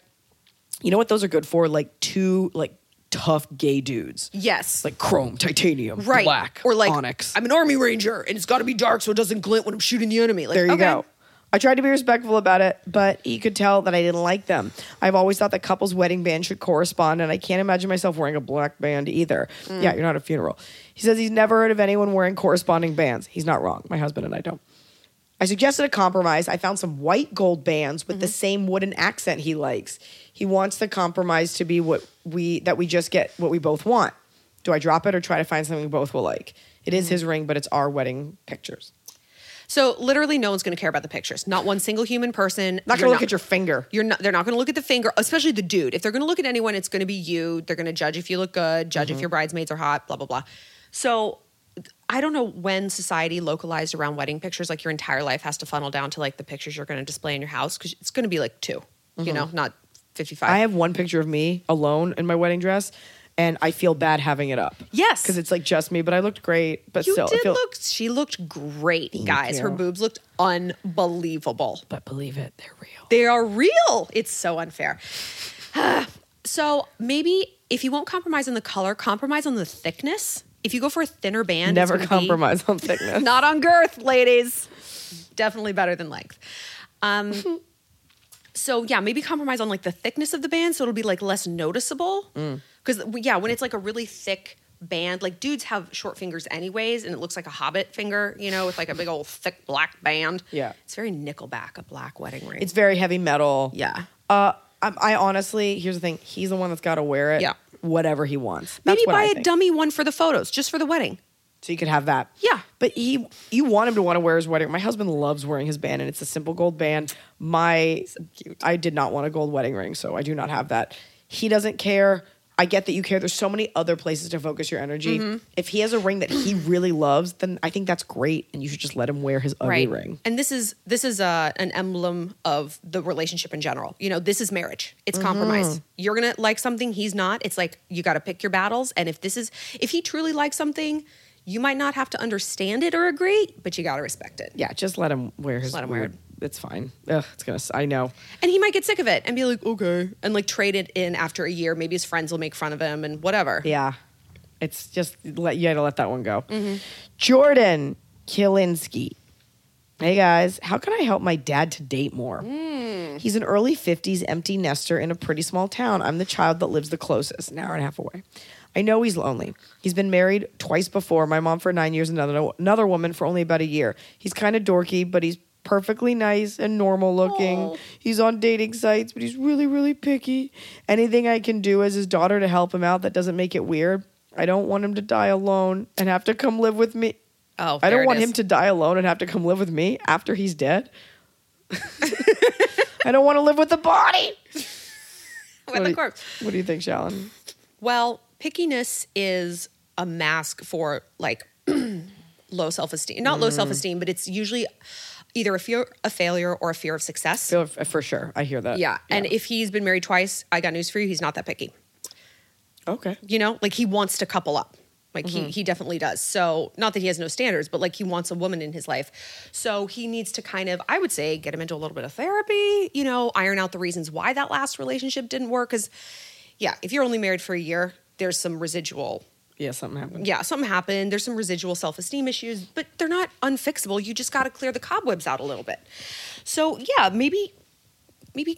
you know what those are good for? Like two, like tough gay dudes. Yes. Like chrome, titanium, black, or like onyx. I'm an army ranger, and it's got to be dark so it doesn't glint when I'm shooting the enemy. Like, there you go. I tried to be respectful about it, but he could tell that I didn't like them. I've always thought that couples' wedding band should correspond, and I can't imagine myself wearing a black band either. Mm. Yeah, you're not at a funeral. He says he's never heard of anyone wearing corresponding bands. He's not wrong. My husband and I don't. I suggested a compromise. I found some white gold bands with the same wooden accent he likes. He wants the compromise to be that we just get what we both want. Do I drop it or try to find something we both will like? It is his ring, but it's our wedding pictures. So literally no one's going to care about the pictures. Not one single human person. Not going to look at your finger. They're not going to look at the finger, especially the dude. If they're going to look at anyone, it's going to be you. They're going to judge if you look good, judge if your bridesmaids are hot, blah, blah, blah. So I don't know when society localized around wedding pictures, like your entire life has to funnel down to like the pictures you're going to display in your house, because it's going to be like two, you know, not 55. I have one picture of me alone in my wedding dress. And I feel bad having it up. Yes. Because it's like just me, but I looked great. But she looked great, guys. Her boobs looked unbelievable. But believe it, they're real. They are real. It's so unfair. So maybe if you won't compromise on the color, compromise on the thickness. If you go for a thinner band. Never compromise on thickness. Not on girth, ladies. Definitely better than length. So yeah, maybe compromise on like the thickness of the band so it'll be like less noticeable. Because yeah, when it's like a really thick band, like dudes have short fingers anyways, and it looks like a hobbit finger, you know, with like a big old thick black band. Yeah. It's very Nickelback, a black wedding ring. It's very heavy metal. Yeah. I honestly, here's the thing. He's the one that's got to wear it. Yeah. Whatever he wants. That's maybe buy a dummy one for the photos, just for the wedding. So you could have that. Yeah. But you want him to want to wear his wedding. My husband loves wearing his band, and it's a simple gold band. So cute. I did not want a gold wedding ring, so I do not have that. He doesn't care. I get that you care. There's so many other places to focus your energy. If he has a ring that he really loves, then I think that's great, and you should just let him wear his ugly ring. And this is an emblem of the relationship in general. You know, this is marriage. It's compromise. You're gonna like something he's not. It's like you got to pick your battles. And if he truly likes something, you might not have to understand it or agree, but you got to respect it. Yeah, just let him wear his. Just let him wear it. It's fine. Ugh, I know. And he might get sick of it and be like, okay. And like trade it in after a year. Maybe his friends will make fun of him and whatever. Yeah. It's just, you had to let that one go. Jordan Kilinski. Hey guys, how can I help my dad to date more? He's an early 50s empty nester in a pretty small town. I'm the child that lives the closest, an hour and a half away. I know he's lonely. He's been married twice before, my mom for 9 years, another woman for only about a year. He's kind of dorky, but he's perfectly nice and normal looking. Aww. He's on dating sites, but he's really, really picky. Anything I can do as his daughter to help him out that doesn't make it weird. I don't want him to die alone and have to come live with me. Oh, I don't want him to die alone and have to come live with me after he's dead. I don't want to live with the body. With the corpse. What do you think, Shallon? Well, pickiness is a mask for like low self-esteem. Not low self-esteem, but it's usually either a fear of failure or a fear of success. For sure. I hear that. Yeah. And if he's been married twice, I got news for you. He's not that picky. Okay. You know, like he wants to couple up. Like he definitely does. So not that he has no standards, but like he wants a woman in his life. So he needs to kind of, I would say, get him into a little bit of therapy, you know, iron out the reasons why that last relationship didn't work. Because yeah, if you're only married for a year, there's some residual. Yeah, something happened. Yeah, something happened. There's some residual self-esteem issues, but they're not unfixable. You just got to clear the cobwebs out a little bit. So yeah, maybe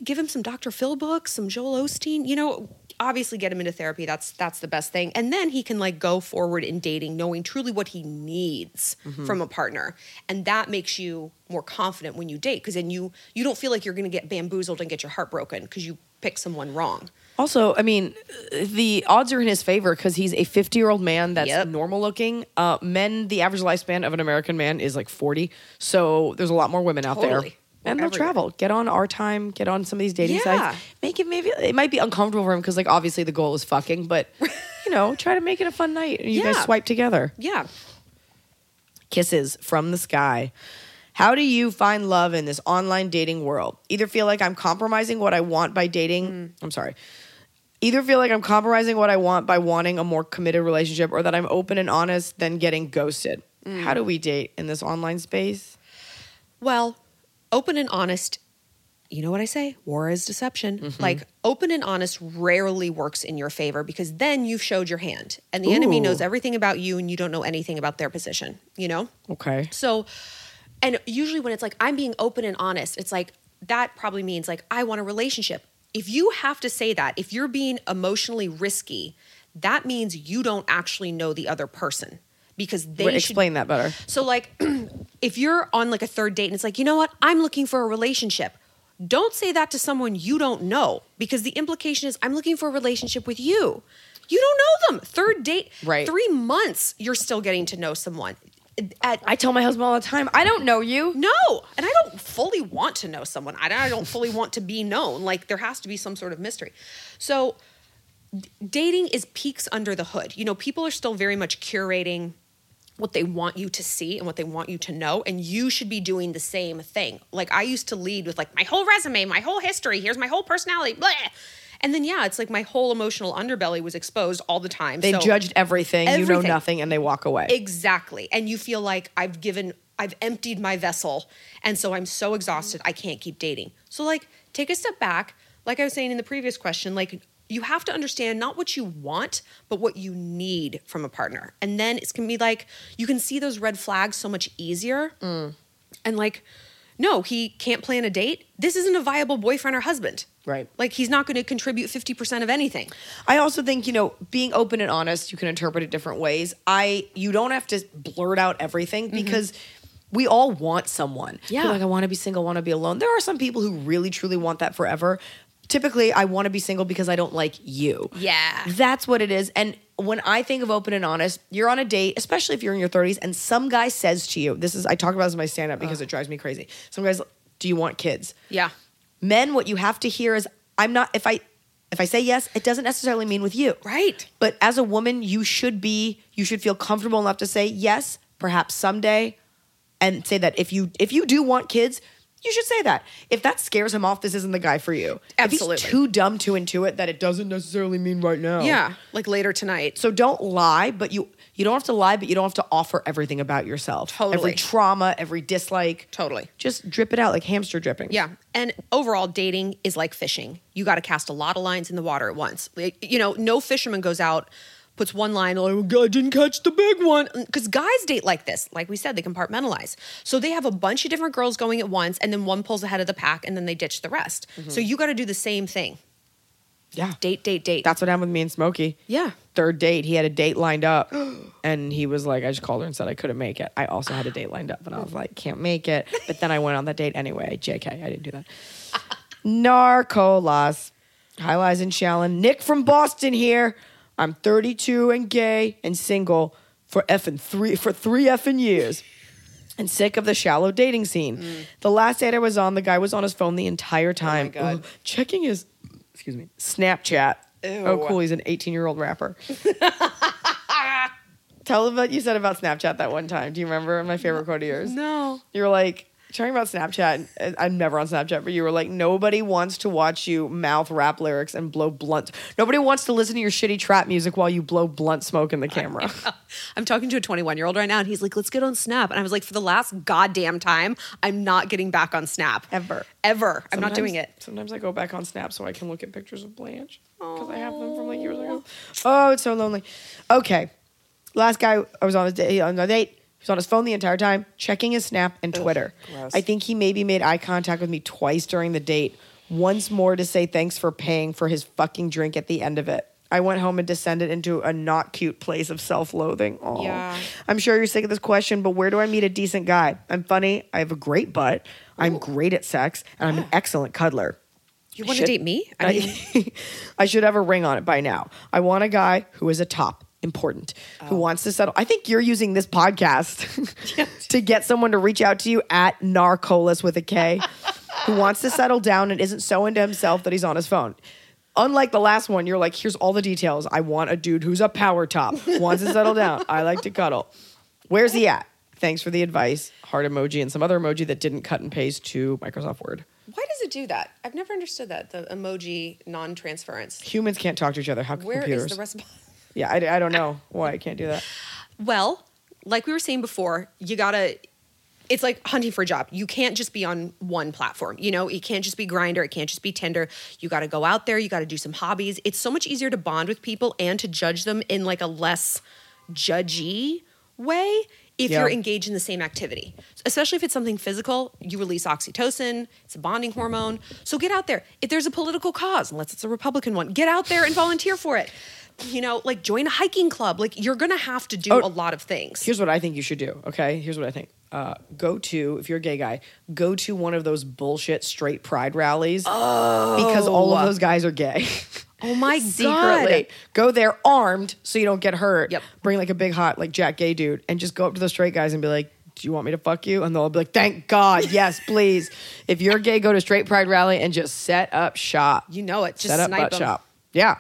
give him some Dr. Phil books, some Joel Osteen. You know, obviously get him into therapy. That's the best thing. And then he can like go forward in dating, knowing truly what he needs from a partner. And that makes you more confident when you date, because then you don't feel like you're going to get bamboozled and get your heart broken because you pick someone wrong. Also, I mean, the odds are in his favor because he's a 50-year-old man that's normal looking. The average lifespan of an American man is like 40. So there's a lot more women out there. And they'll travel. Get on our time. Get on some of these dating sites. Make it maybe, it might be uncomfortable for him because like obviously the goal is fucking. But, you know, try to make it a fun night. And you guys swipe together. Yeah. Kisses from the sky. How do you find love in this online dating world? Either feel like I'm compromising what I want by dating. I'm sorry. Either feel like I'm compromising what I want by wanting a more committed relationship, or that I'm open and honest than getting ghosted. How do we date in this online space? Well, open and honest, you know what I say? War is deception. Like open and honest rarely works in your favor, because then you've showed your hand and the enemy knows everything about you and you don't know anything about their position, you know? Okay. So And usually when it's like, I'm being open and honest, it's like, that probably means like, I want a relationship. If you have to say that, if you're being emotionally risky, that means you don't actually know the other person, because they should explain that better. So like, if you're on like a third date and it's like, you know what, I'm looking for a relationship. Don't say that to someone you don't know, because the implication is, I'm looking for a relationship with you. You don't know them. Third date, right. 3 months, you're still getting to know someone. I tell my husband all the time, I don't know you. No. And I don't fully want to know someone. I don't fully want to be known. Like, there has to be some sort of mystery. So dating is peeks under the hood. You know, people are still very much curating what they want you to see and what they want you to know. And you should be doing the same thing. Like, I used to lead with like my whole resume, my whole history. Here's my whole personality. Blah. And then, yeah, it's like my whole emotional underbelly was exposed all the time. They judged everything, you know nothing, and they walk away. Exactly. And you feel like I've emptied my vessel, and so I'm so exhausted, I can't keep dating. So like, take a step back. Like I was saying in the previous question, like, you have to understand not what you want, but what you need from a partner. And then it's going to be like, you can see those red flags so much easier. Mm. And like, no, he can't plan a date. This isn't a viable boyfriend or husband. Right. Like, he's not going to contribute 50% of anything. I also think, you know, being open and honest, you can interpret it different ways. You don't have to blurt out everything, because we all want someone. Yeah. You're like, I want to be single, want to be alone. There are some people who really, truly want that forever. Typically, I want to be single because I don't like you. Yeah. That's what it is. And when I think of open and honest, you're on a date, especially if you're in your 30s, and some guy says to you, I talk about this in my stand-up because it drives me crazy. Some guy's like, do you want kids? Yeah. Men, what you have to hear is, I'm not, if I say yes, it doesn't necessarily mean with you. Right. But as a woman, you should feel comfortable enough to say yes, perhaps someday, and say that if you do want kids, you should say that. If that scares him off, this isn't the guy for you. Absolutely. If he's too dumb to intuit that it doesn't necessarily mean right now. Yeah, like later tonight. So don't lie, but you don't have to lie, but you don't have to offer everything about yourself. Totally. Every trauma, every dislike. Totally. Just drip it out like hamster dripping. Yeah. And overall, dating is like fishing. You got to cast a lot of lines in the water at once. Like, you know, no fisherman goes out, puts one line, oh, I didn't catch the big one. Because guys date like this. Like we said, they compartmentalize. So they have a bunch of different girls going at once, and then one pulls ahead of the pack, and then they ditch the rest. Mm-hmm. So you got to do the same thing. Yeah. Date, date, date. That's what happened with me and Smokey. Yeah. Third date. He had a date lined up, and he was like, I just called her and said I couldn't make it. I also had a date lined up, and I was like, can't make it. But then I went on that date anyway. JK, I didn't do that. Narcolas. High Lies and Shallon. Nick from Boston here. I'm 32 and gay and single for three effing years and sick of the shallow dating scene. Mm. The last date I was on, the guy was on his phone the entire time. Oh my God. Ooh, checking his Snapchat. Ew. Oh, cool. He's an 18-year-old rapper. Tell him what you said about Snapchat that one time. Do you remember my favorite quote of yours? No. You were like, talking about Snapchat, and I'm never on Snapchat, but you were like, nobody wants to watch you mouth rap lyrics and blow blunt. Nobody wants to listen to your shitty trap music while you blow blunt smoke in the camera. I'm talking to a 21-year-old right now, and he's like, let's get on Snap. And I was like, for the last goddamn time, I'm not getting back on Snap. Ever. I'm not doing it. Sometimes I go back on Snap so I can look at pictures of Blanche because I have them from like years ago. Oh, it's so lonely. Okay. Last guy I was on a date. He was on his phone the entire time, checking his Snap and Twitter. Gross. I think he maybe made eye contact with me twice during the date, once more to say thanks for paying for his fucking drink at the end of it. I went home and descended into a not cute place of self-loathing. Aww. Yeah. I'm sure you're sick of this question, but where do I meet a decent guy? I'm funny. I have a great butt. I'm great at sex. And I'm an excellent cuddler. You want to date me? I should have a ring on it by now. I want a guy who is a top. Important. Who wants to settle. I think you're using this podcast to get someone to reach out to you at Narcolas with a K who wants to settle down and isn't so into himself that he's on his phone. Unlike the last one, you're like, here's all the details. I want a dude who's a power top, wants to settle down. I like to cuddle. Where's he at? Thanks for the advice. Heart emoji and some other emoji that didn't cut and paste to Microsoft Word. Why does it do that? I've never understood that, the emoji non-transference. Humans can't talk to each other. How can computers? Where is the response? Yeah, I don't know why I can't do that. Well, like we were saying before, it's like hunting for a job. You can't just be on one platform. You know, it can't just be Grindr. It can't just be Tinder. You got to go out there. You got to do some hobbies. It's so much easier to bond with people and to judge them in like a less judgy way if you're engaged in the same activity. Especially if it's something physical, you release oxytocin, it's a bonding hormone. So get out there. If there's a political cause, unless it's a Republican one, get out there and volunteer for it. You know, like join a hiking club. Like you're going to have to do a lot of things. Here's what I think you should do, okay? Here's what I think. If you're a gay guy, go to one of those bullshit straight pride rallies because all of those guys are gay. Oh my God. Secretly. Go there armed so you don't get hurt. Yep. Bring like a big hot like Jack Gay dude and just go up to those straight guys and be like, do you want me to fuck you? And they'll be like, thank God. Yes, please. If you're gay, go to straight pride rally and just set up shop. You know it. Just set up butt shop. Yeah.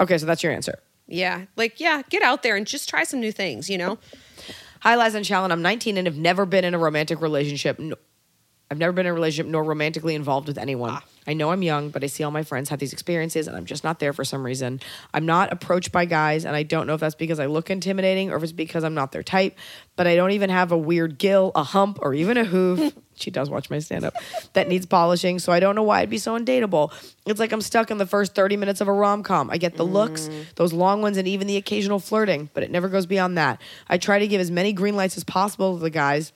Okay, so that's your answer. Yeah. Like, yeah, get out there and just try some new things, you know? Hi, Liza and Shallon. I'm 19 and have never been in a romantic relationship. No, I've never been in a relationship nor romantically involved with anyone. I know I'm young, but I see all my friends have these experiences and I'm just not there for some reason. I'm not approached by guys and I don't know if that's because I look intimidating or if it's because I'm not their type, but I don't even have a weird gill, a hump, or even a hoof. She does watch my stand-up that needs polishing, so I don't know why I'd be so undateable. It's like I'm stuck in the first 30 minutes of a rom-com. I get the looks, those long ones, and even the occasional flirting, but it never goes beyond that. I try to give as many green lights as possible to the guys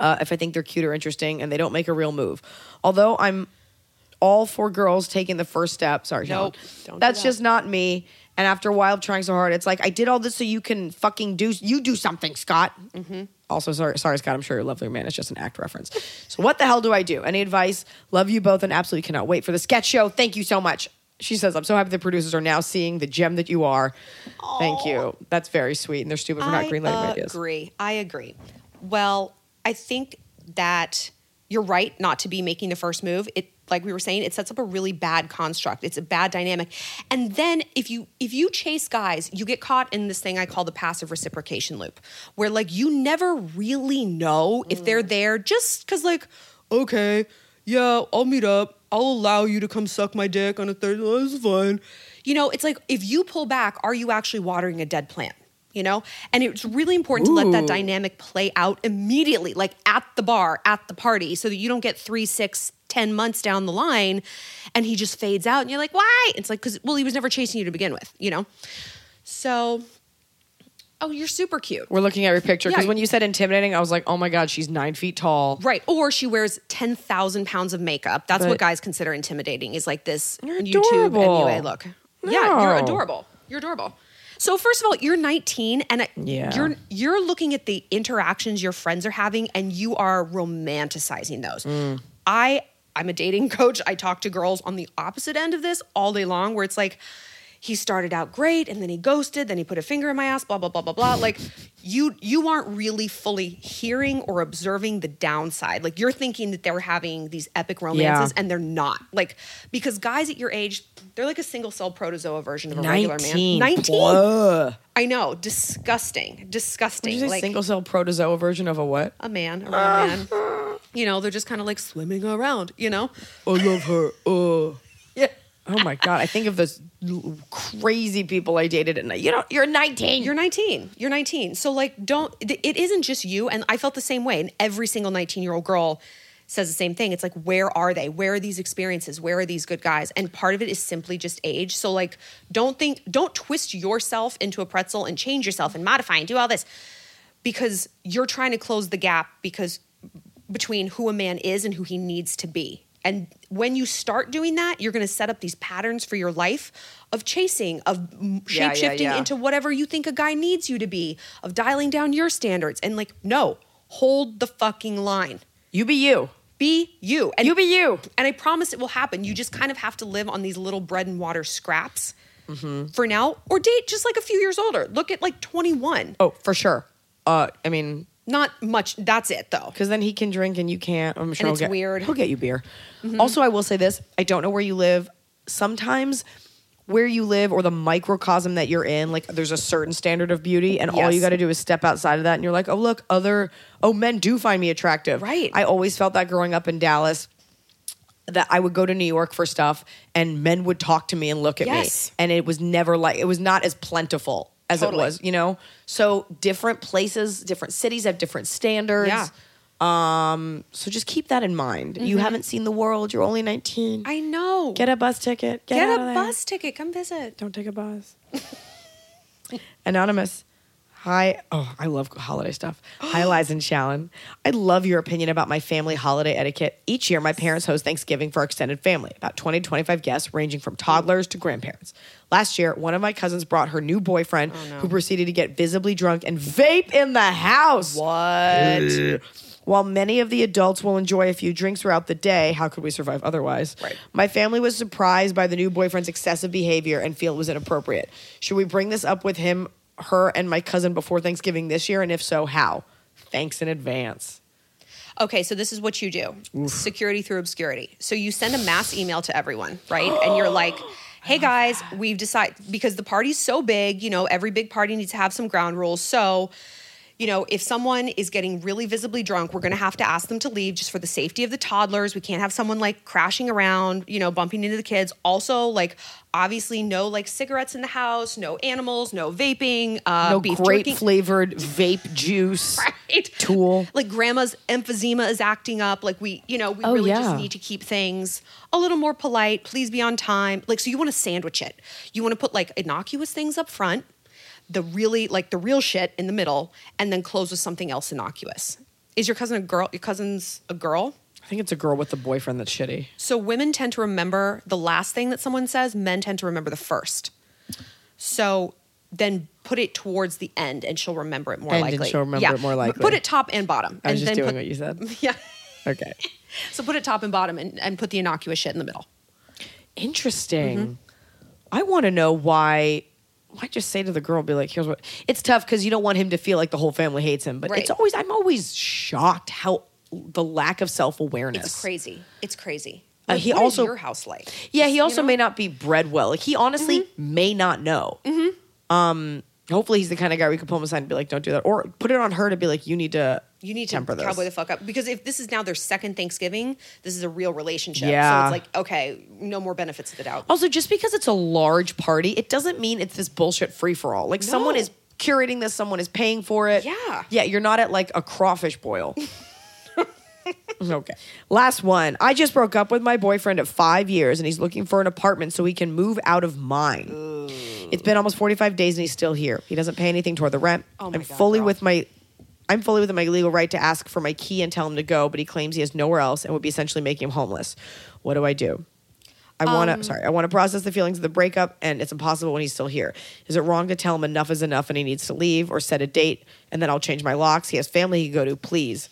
if I think they're cute or interesting, and they don't make a real move. Although I'm all for girls taking the first step. Sorry, Shallon. Nope, that's just not me. And after a while of trying so hard, it's like, I did all this so you can fucking do something, Scott. Mm-hmm. Also, sorry, Scott, I'm sure your lovely man is just an ACT reference. So what the hell do I do? Any advice? Love you both and absolutely cannot wait for the sketch show. Thank you so much. She says, I'm so happy the producers are now seeing the gem that you are. Aww. Thank you. That's very sweet. And they're stupid for not greenlighting ideas. I agree. Well, I think that you're right not to be making the first move. Like we were saying, it sets up a really bad construct. It's a bad dynamic. And then if you chase guys, you get caught in this thing I call the passive reciprocation loop, where like you never really know if they're there just because like, okay, yeah, I'll meet up. I'll allow you to come suck my dick on a Thursday. Oh, this is fun. You know, it's like if you pull back, are you actually watering a dead plant? You know? And it's really important to let that dynamic play out immediately, like at the bar, at the party, so that you don't get 3, 6, 10 months down the line and he just fades out and you're like, why? It's like, because, well, he was never chasing you to begin with, you know? So, you're super cute. We're looking at your picture because when you said intimidating, I was like, oh my God, she's 9 feet tall. Right. Or she wears 10,000 pounds of makeup. That's what guys consider intimidating is like this YouTube MUA look. No. Yeah, you're adorable. You're adorable. So first of all, you're 19 and you're looking at the interactions your friends are having and you are romanticizing those. I'm a dating coach. I talk to girls on the opposite end of this all day long where it's like, he started out great and then he ghosted, then he put a finger in my ass, blah, blah, blah, blah, blah. Like you aren't really fully hearing or observing the downside. Like you're thinking that they were having these epic romances and they're not. Like, because guys at your age, they're like a single cell protozoa version of a regular man. 19. Blah. I know. Disgusting. Did you say like, single cell protozoa version of a what? A man, a real man. You know, they're just kind of like swimming around, you know? I love her. Yeah. Oh my God. I think of those crazy people I dated and you're 19. You're 19. So like it isn't just you. And I felt the same way. And every single 19-year-old girl says the same thing. It's like, where are they? Where are these experiences? Where are these good guys? And part of it is simply just age. So like, don't twist yourself into a pretzel and change yourself and modify and do all this because you're trying to close the gap between who a man is and who he needs to be. And when you start doing that, you're going to set up these patterns for your life of chasing, of shape-shifting into whatever you think a guy needs you to be, of dialing down your standards. And like, no, hold the fucking line. You be you. Be you. And you be you. And I promise it will happen. You just kind of have to live on these little bread and water scraps for now. Or date just like a few years older. Look at like 21. Oh, for sure. I mean... Not much. That's it, though. Because then he can drink and you can't. I'm sure. And it's weird. He'll get you beer. Mm-hmm. Also, I will say this. I don't know where you live. Sometimes where you live or the microcosm that you're in, like there's a certain standard of beauty and all you got to do is step outside of that and you're like, oh, men do find me attractive. Right. I always felt that growing up in Dallas that I would go to New York for stuff and men would talk to me and look at me. And it was never like, it was not as plentiful as it was, you know? So different places, different cities have different standards. Yeah. So just keep that in mind. You haven't seen the world. You're only 19. I know. Get a bus ticket. Get a bus ticket. Come visit. Don't take a bus. Anonymous. I love holiday stuff. Hi, Liza and Shallon. I love your opinion about my family holiday etiquette. Each year, my parents host Thanksgiving for our extended family, about 20 to 25 guests ranging from toddlers to grandparents. Last year, one of my cousins brought her new boyfriend who proceeded to get visibly drunk and vape in the house. What? While many of the adults will enjoy a few drinks throughout the day, how could we survive otherwise? Right. My family was surprised by the new boyfriend's excessive behavior and feel it was inappropriate. Should we bring this up with him, her, and my cousin before Thanksgiving this year? And if so, how? Thanks in advance. Okay, so this is what you do. Oof. Security through obscurity. So you send a mass email to everyone, right? And you're like, hey guys, we've decided, because the party's so big, you know, every big party needs to have some ground rules. So, you know, if someone is getting really visibly drunk, we're going to have to ask them to leave just for the safety of the toddlers. We can't have someone like crashing around, you know, bumping into the kids. Also, like, obviously no like cigarettes in the house, no animals, no vaping, no grape-flavored vape juice, right? Tool. Like grandma's emphysema is acting up. Like we just need to keep things a little more polite. Please be on time. Like, so you want to sandwich it. You want to put like innocuous things up front, the real shit in the middle, and then close with something else innocuous. Is your cousin a girl? Your cousin's a girl? I think it's a girl with a boyfriend that's shitty. So women tend to remember the last thing that someone says. Men tend to remember the first. So then put it towards the end, and she'll remember it more likely. And she'll remember it more likely. Put it top and bottom. I was just doing what you said. Yeah. Okay. So put it top and bottom and put the innocuous shit in the middle. Interesting. Mm-hmm. I want to know why... I just say to the girl, be like, here's what... It's tough because you don't want him to feel like the whole family hates him. But I'm always shocked how the lack of self-awareness. It's crazy. It's crazy. What is your house like? Yeah, he also may not be bred well. Like, he honestly may not know. Mm-hmm. Hopefully he's the kind of guy we could pull him aside and be like, don't do that. Or put it on her to be like, you need to temper this. Cowboy the fuck up. Because if this is now their second Thanksgiving, this is a real relationship. Yeah. So it's like, okay, no more benefits of the doubt. Also, just because it's a large party, it doesn't mean it's this bullshit free-for-all. Like, someone is curating this, someone is paying for it. Yeah. Yeah, you're not at like a crawfish boil. Okay. Last one. I just broke up with my boyfriend at 5 years and he's looking for an apartment so he can move out of mine. Ooh. It's been almost 45 days and he's still here. He doesn't pay anything toward the rent. Oh my God, girl. I'm fully within my legal right to ask for my key and tell him to go, but he claims he has nowhere else and would be essentially making him homeless. What do I do? I want to process the feelings of the breakup, and it's impossible when he's still here. Is it wrong to tell him enough is enough and he needs to leave, or set a date and then I'll change my locks? He has family he can go to. Please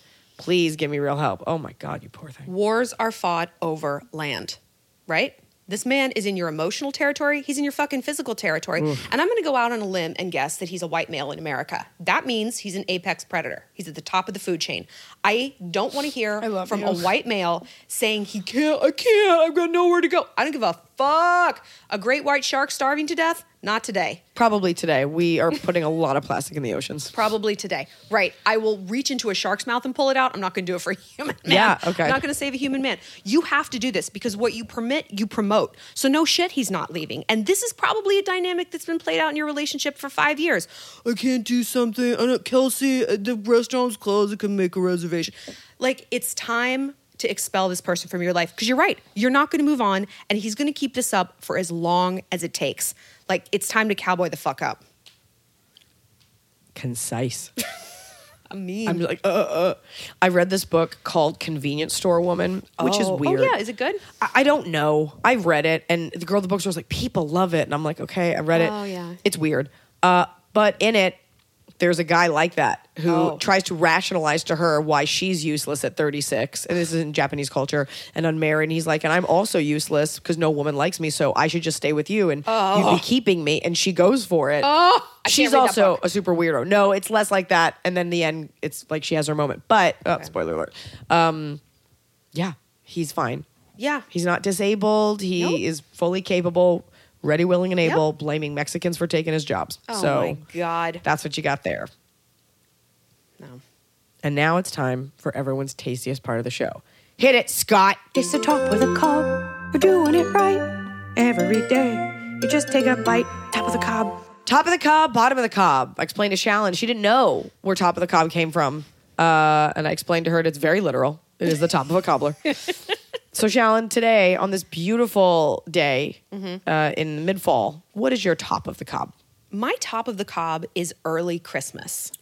give me real help. Oh my God, you poor thing. Wars are fought over land, right? This man is in your emotional territory. He's in your fucking physical territory. Oof. And I'm going to go out on a limb and guess that he's a white male in America. That means he's an apex predator. He's at the top of the food chain. I don't want to hear from a white male saying I've got nowhere to go. I don't give a fuck. A great white shark starving to death? Not today. Probably today. We are putting a lot of plastic in the oceans. Probably today. Right. I will reach into a shark's mouth and pull it out. I'm not going to do it for a human man. Yeah, okay. I'm not going to save a human man. You have to do this because what you permit, you promote. So no shit, he's not leaving. And this is probably a dynamic that's been played out in your relationship for 5 years. I can't do something. Kelsey, the restaurant's closed. I can make a reservation. Like, it's time to expel this person from your life. Because you're right. You're not going to move on. And he's going to keep this up for as long as it takes. Like, it's time to cowboy the fuck up. Concise. I mean. I'm like, I read this book called Convenience Store Woman, which is weird. Oh, yeah. Is it good? I don't know. I read it. And the girl at the bookstore was like, people love it. And I'm like, okay, I read it. Oh, yeah. It's weird. But in it, there's a guy like that who tries to rationalize to her why she's useless at 36. And this is in Japanese culture and unmarried. And he's like, and I'm also useless because no woman likes me. So I should just stay with you and you'd be keeping me. And she goes for it. Oh, she's also a super weirdo. No, it's less like that. And then the end, it's like she has her moment. But, spoiler alert. Yeah, he's fine. Yeah. He's not disabled. He is fully capable. Ready, willing, and able, blaming Mexicans for taking his jobs. Oh, my God. That's what you got there. No. And now it's time for everyone's tastiest part of the show. Hit it, Scott. It's the Top of the Cob. We're doing it right every day. You just take a bite. Top of the Cob. Top of the Cob, bottom of the cob. I explained to Shallon. She didn't know where Top of the Cob came from. And I explained to her it's very literal. It is the top of a cobbler. So, Shallon, today, on this beautiful day in mid-fall, what is your top of the cob? my top of the cob is early Christmas.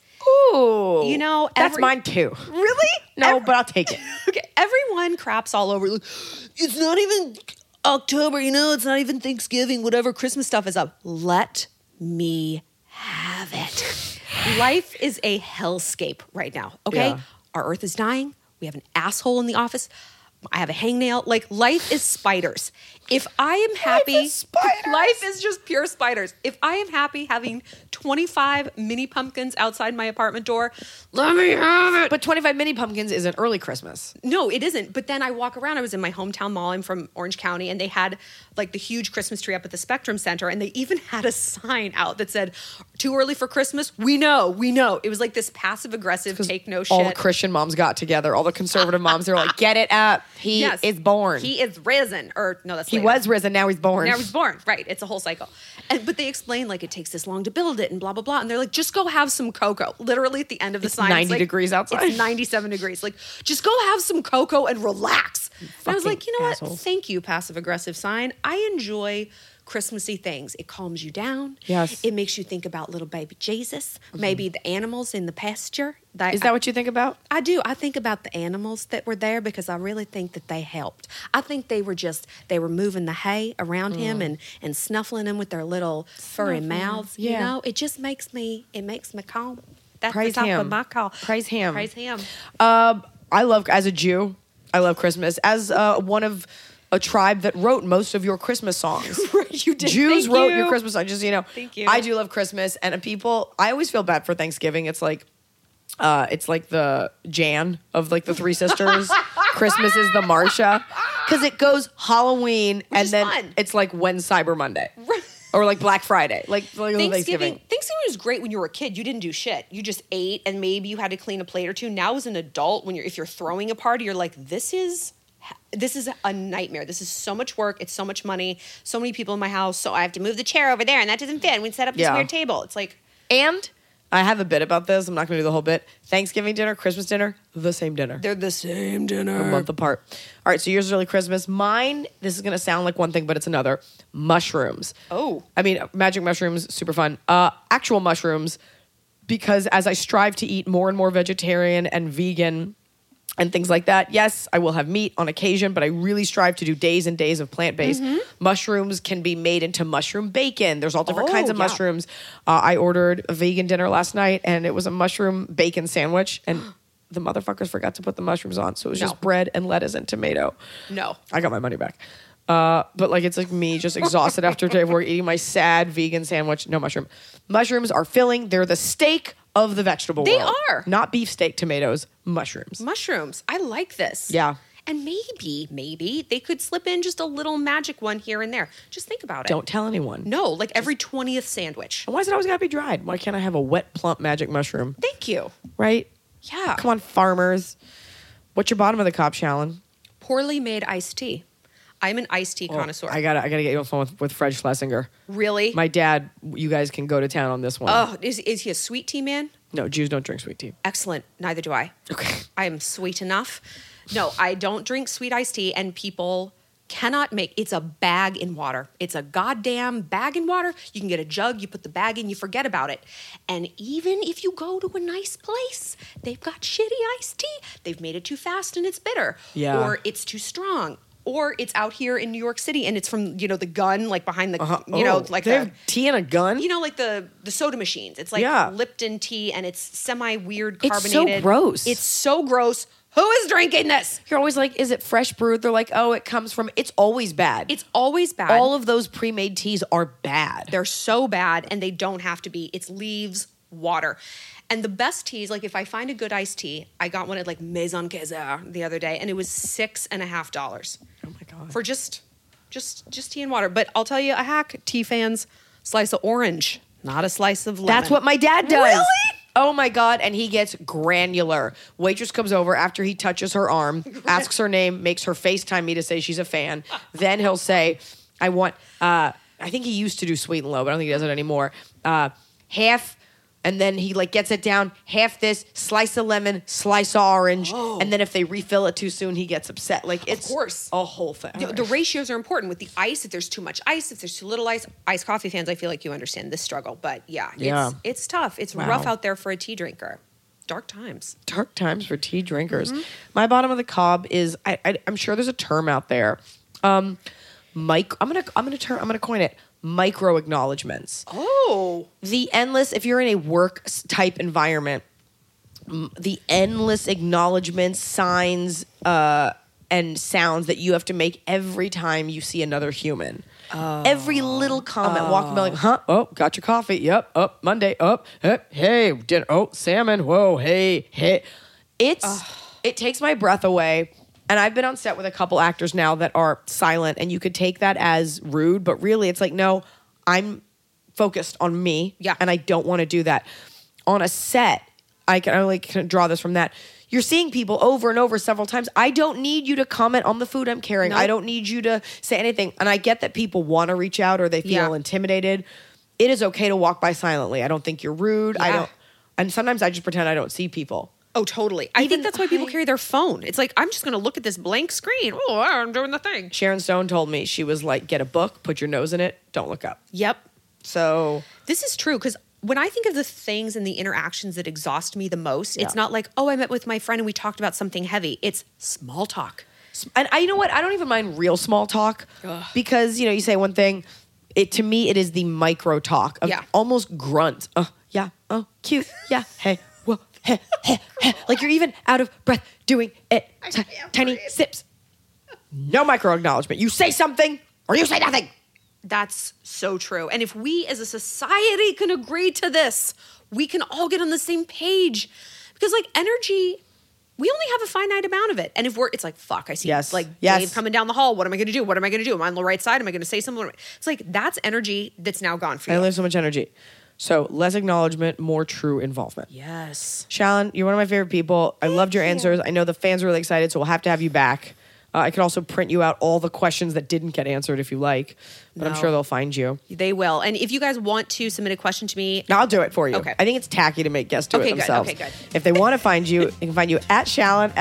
Ooh. You know, that's mine too. Really? No, but I'll take it. Okay. Everyone craps all over. It's not even October, you know, it's not even Thanksgiving, whatever. Christmas stuff is up. Let me have it. Life is a hellscape right now, okay? Yeah. Our earth is dying. We have an asshole in the office. I have a hangnail. Like, life is spiders. If I am happy... Life is just pure spiders. If I am happy having 25 mini pumpkins outside my apartment door, let me have it. But 25 mini pumpkins isn't early Christmas. No, it isn't. But then I walk around. I was in my hometown mall. I'm from Orange County. And they had, like, the huge Christmas tree up at the Spectrum Center. And they even had a sign out that said, too early for Christmas? We know. It was like this passive-aggressive take no shit. All the Christian moms got together. All the conservative moms, they were like, get it up. He is born. He is risen. Or no, that's later. He was risen. Now he's born. Right. It's a whole cycle. But they explain, like, it takes this long to build it and blah, blah, blah. And they're like, just go have some cocoa. Literally at the end of the sign. 90 degrees outside. It's 97 degrees. Like, just go have some cocoa and relax. And I was like, you know what? Thank you, passive-aggressive sign. I enjoy Christmassy things. It calms you down. Yes. It makes you think about little baby Jesus, maybe the animals in the pasture. Is that what you think about? I do. I think about the animals that were there because I really think that they helped. I think they were moving the hay around him and snuffling him with their little furry mouths. Yeah. You know, it just makes me calm. That's the top of my call. Praise him. As a Jew, I love Christmas. As one of a tribe that wrote most of your Christmas songs. You did. Jews wrote your Christmas songs. Just, you know, thank you. I do love Christmas. And people, I always feel bad for Thanksgiving. It's like the Jan of, like, the Three Sisters. Christmas is the Marsha. Because it goes Halloween, which is then fun. It's like when Cyber Monday. Right. Or like Black Friday. Like Thanksgiving was great when you were a kid. You didn't do shit. You just ate and maybe you had to clean a plate or two. Now as an adult, if you're throwing a party, you're like, this is a nightmare. This is so much work. It's so much money. So many people in my house. So I have to move the chair over there, and that doesn't fit. And we set up this weird table. It's like, and I have a bit about this. I'm not going to do the whole bit. Thanksgiving dinner, Christmas dinner, the same dinner. They're the same dinner. A month apart. All right, so yours is early Christmas. Mine, this is going to sound like one thing, but it's another. Mushrooms. Oh. I mean, magic mushrooms, super fun. Actual mushrooms, because as I strive to eat more and more vegetarian and vegan and things like that. Yes, I will have meat on occasion, but I really strive to do days and days of plant-based. Mm-hmm. Mushrooms can be made into mushroom bacon. There's all different kinds of mushrooms. I ordered a vegan dinner last night, and it was a mushroom bacon sandwich, and the motherfuckers forgot to put the mushrooms on, so it was just bread and lettuce and tomato. No. I got my money back. But it's like me just exhausted after a day of work, eating my sad vegan sandwich. No mushroom. Mushrooms are filling. They're the steak of the vegetable world. They are. Not beef, steak, tomatoes, mushrooms. Mushrooms. I like this. Yeah. And maybe they could slip in just a little magic one here and there. Just think about it. Don't tell anyone. No, every 20th sandwich. And why is it always got to be dried? Why can't I have a wet, plump magic mushroom? Thank you. Right? Yeah. Come on, farmers. What's your bottom of the cob, Shallon? Poorly made iced tea. I'm an iced tea connoisseur. I gotta get you on the phone with Fred Schlesinger. Really? My dad, you guys can go to town on this one. Oh, is he a sweet tea man? No, Jews don't drink sweet tea. Excellent. Neither do I. Okay. I am sweet enough. No, I don't drink sweet iced tea, and people cannot make... It's a bag in water. It's a goddamn bag in water. You can get a jug, you put the bag in, you forget about it. And even if you go to a nice place, they've got shitty iced tea. They've made it too fast and it's bitter. Yeah. Or it's too strong. Or it's out here in New York City, and it's from, the gun, behind the, they have tea and a gun? The soda machines. It's Lipton tea, and it's semi-weird carbonated. It's so gross. Who is drinking this? You're always like, is it fresh brewed? They're like, oh, it comes from... It's always bad. All of those pre-made teas are bad. They're so bad, and they don't have to be. It's leaves, water. And the best teas, if I find a good iced tea, I got one at Maison Kaiser the other day, and it was $6.50. Oh my God! For just tea and water. But I'll tell you a hack, tea fans: slice of orange, not a slice of lemon. That's what my dad does. Really? Oh my God! And he gets granular. Waitress comes over after he touches her arm, asks her name, makes her FaceTime me to say she's a fan. Then he'll say, "I want." I think he used to do sweet and low, but I don't think he does it anymore. Half And then he like gets it down, half this, slice of lemon, slice of orange. Oh. And then if they refill it too soon, he gets upset. Like it's of course. A whole thing. The ratios are important with the ice. If there's too much ice, if there's too little ice, iced coffee fans, I feel like you understand this struggle. But yeah. It's tough. It's rough out there for a tea drinker. Dark times. Dark times for tea drinkers. Mm-hmm. My bottom of the cob is, I'm sure there's a term out there. I'm gonna coin it. Micro acknowledgments. Oh, the endless. If you're in a work type environment, the endless acknowledgments, signs, and sounds that you have to make every time you see another human. Oh. Every little comment, walking by like, huh? Oh, got your coffee. Yep. Up Monday. Up. Hey. Dinner. Oh, salmon. Whoa. Hey. It takes my breath away. And I've been on set with a couple actors now that are silent, and you could take that as rude, but really it's like, no, I'm focused on me, and I don't want to do that. On a set, I can draw this from that. You're seeing people over and over several times. I don't need you to comment on the food I'm carrying. Nope. I don't need you to say anything. And I get that people want to reach out or they feel intimidated. It is okay to walk by silently. I don't think you're rude. Yeah. And sometimes I just pretend I don't see people. Oh, totally. I think that's why people carry their phone. It's like, I'm just going to look at this blank screen. Oh, I'm doing the thing. Sharon Stone told me, she was like, get a book, put your nose in it, don't look up. Yep. So. This is true, because when I think of the things and the interactions that exhaust me the most, it's not like, oh, I met with my friend and we talked about something heavy. It's small talk. And you know what? I don't even mind real small talk because, you say one thing. To me, it is the micro talk of almost grunt. Oh, yeah. Oh, cute. Yeah. Hey. Like you're even out of breath doing it. Tiny sips. No micro acknowledgement. You say something or you say nothing. That's so true. And if we as a society can agree to this, we can all get on the same page. Because like energy, we only have a finite amount of it. And if it's like, fuck, I see Dave coming down the hall. What am I going to do? What am I going to do? Am I on the right side? Am I going to say something? It's like, that's energy that's now gone for you. I lose so much energy. So less acknowledgement, more true involvement. Yes. Shallon, you're one of my favorite people. I loved your answers. I know the fans are really excited, so we'll have to have you back. I could also print you out all the questions that didn't get answered if you like, but I'm sure they'll find you. They will. And if you guys want to submit a question to me. I'll do it for you. Okay. I think it's tacky to make guests do it themselves. Okay, good. If they want to find you, they can find you at Shallon,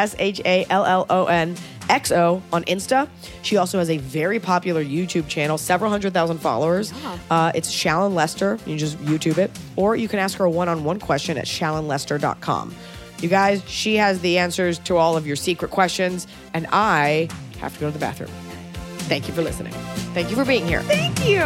SHALLONXO on Insta. She also has a very popular YouTube channel, several 100,000 followers. Yeah. It's Shallon Lester. You just YouTube it. Or you can ask her a one-on-one question at shallonlester.com. You guys, she has the answers to all of your secret questions, and I have to go to the bathroom. Thank you for listening. Thank you for being here. Thank you.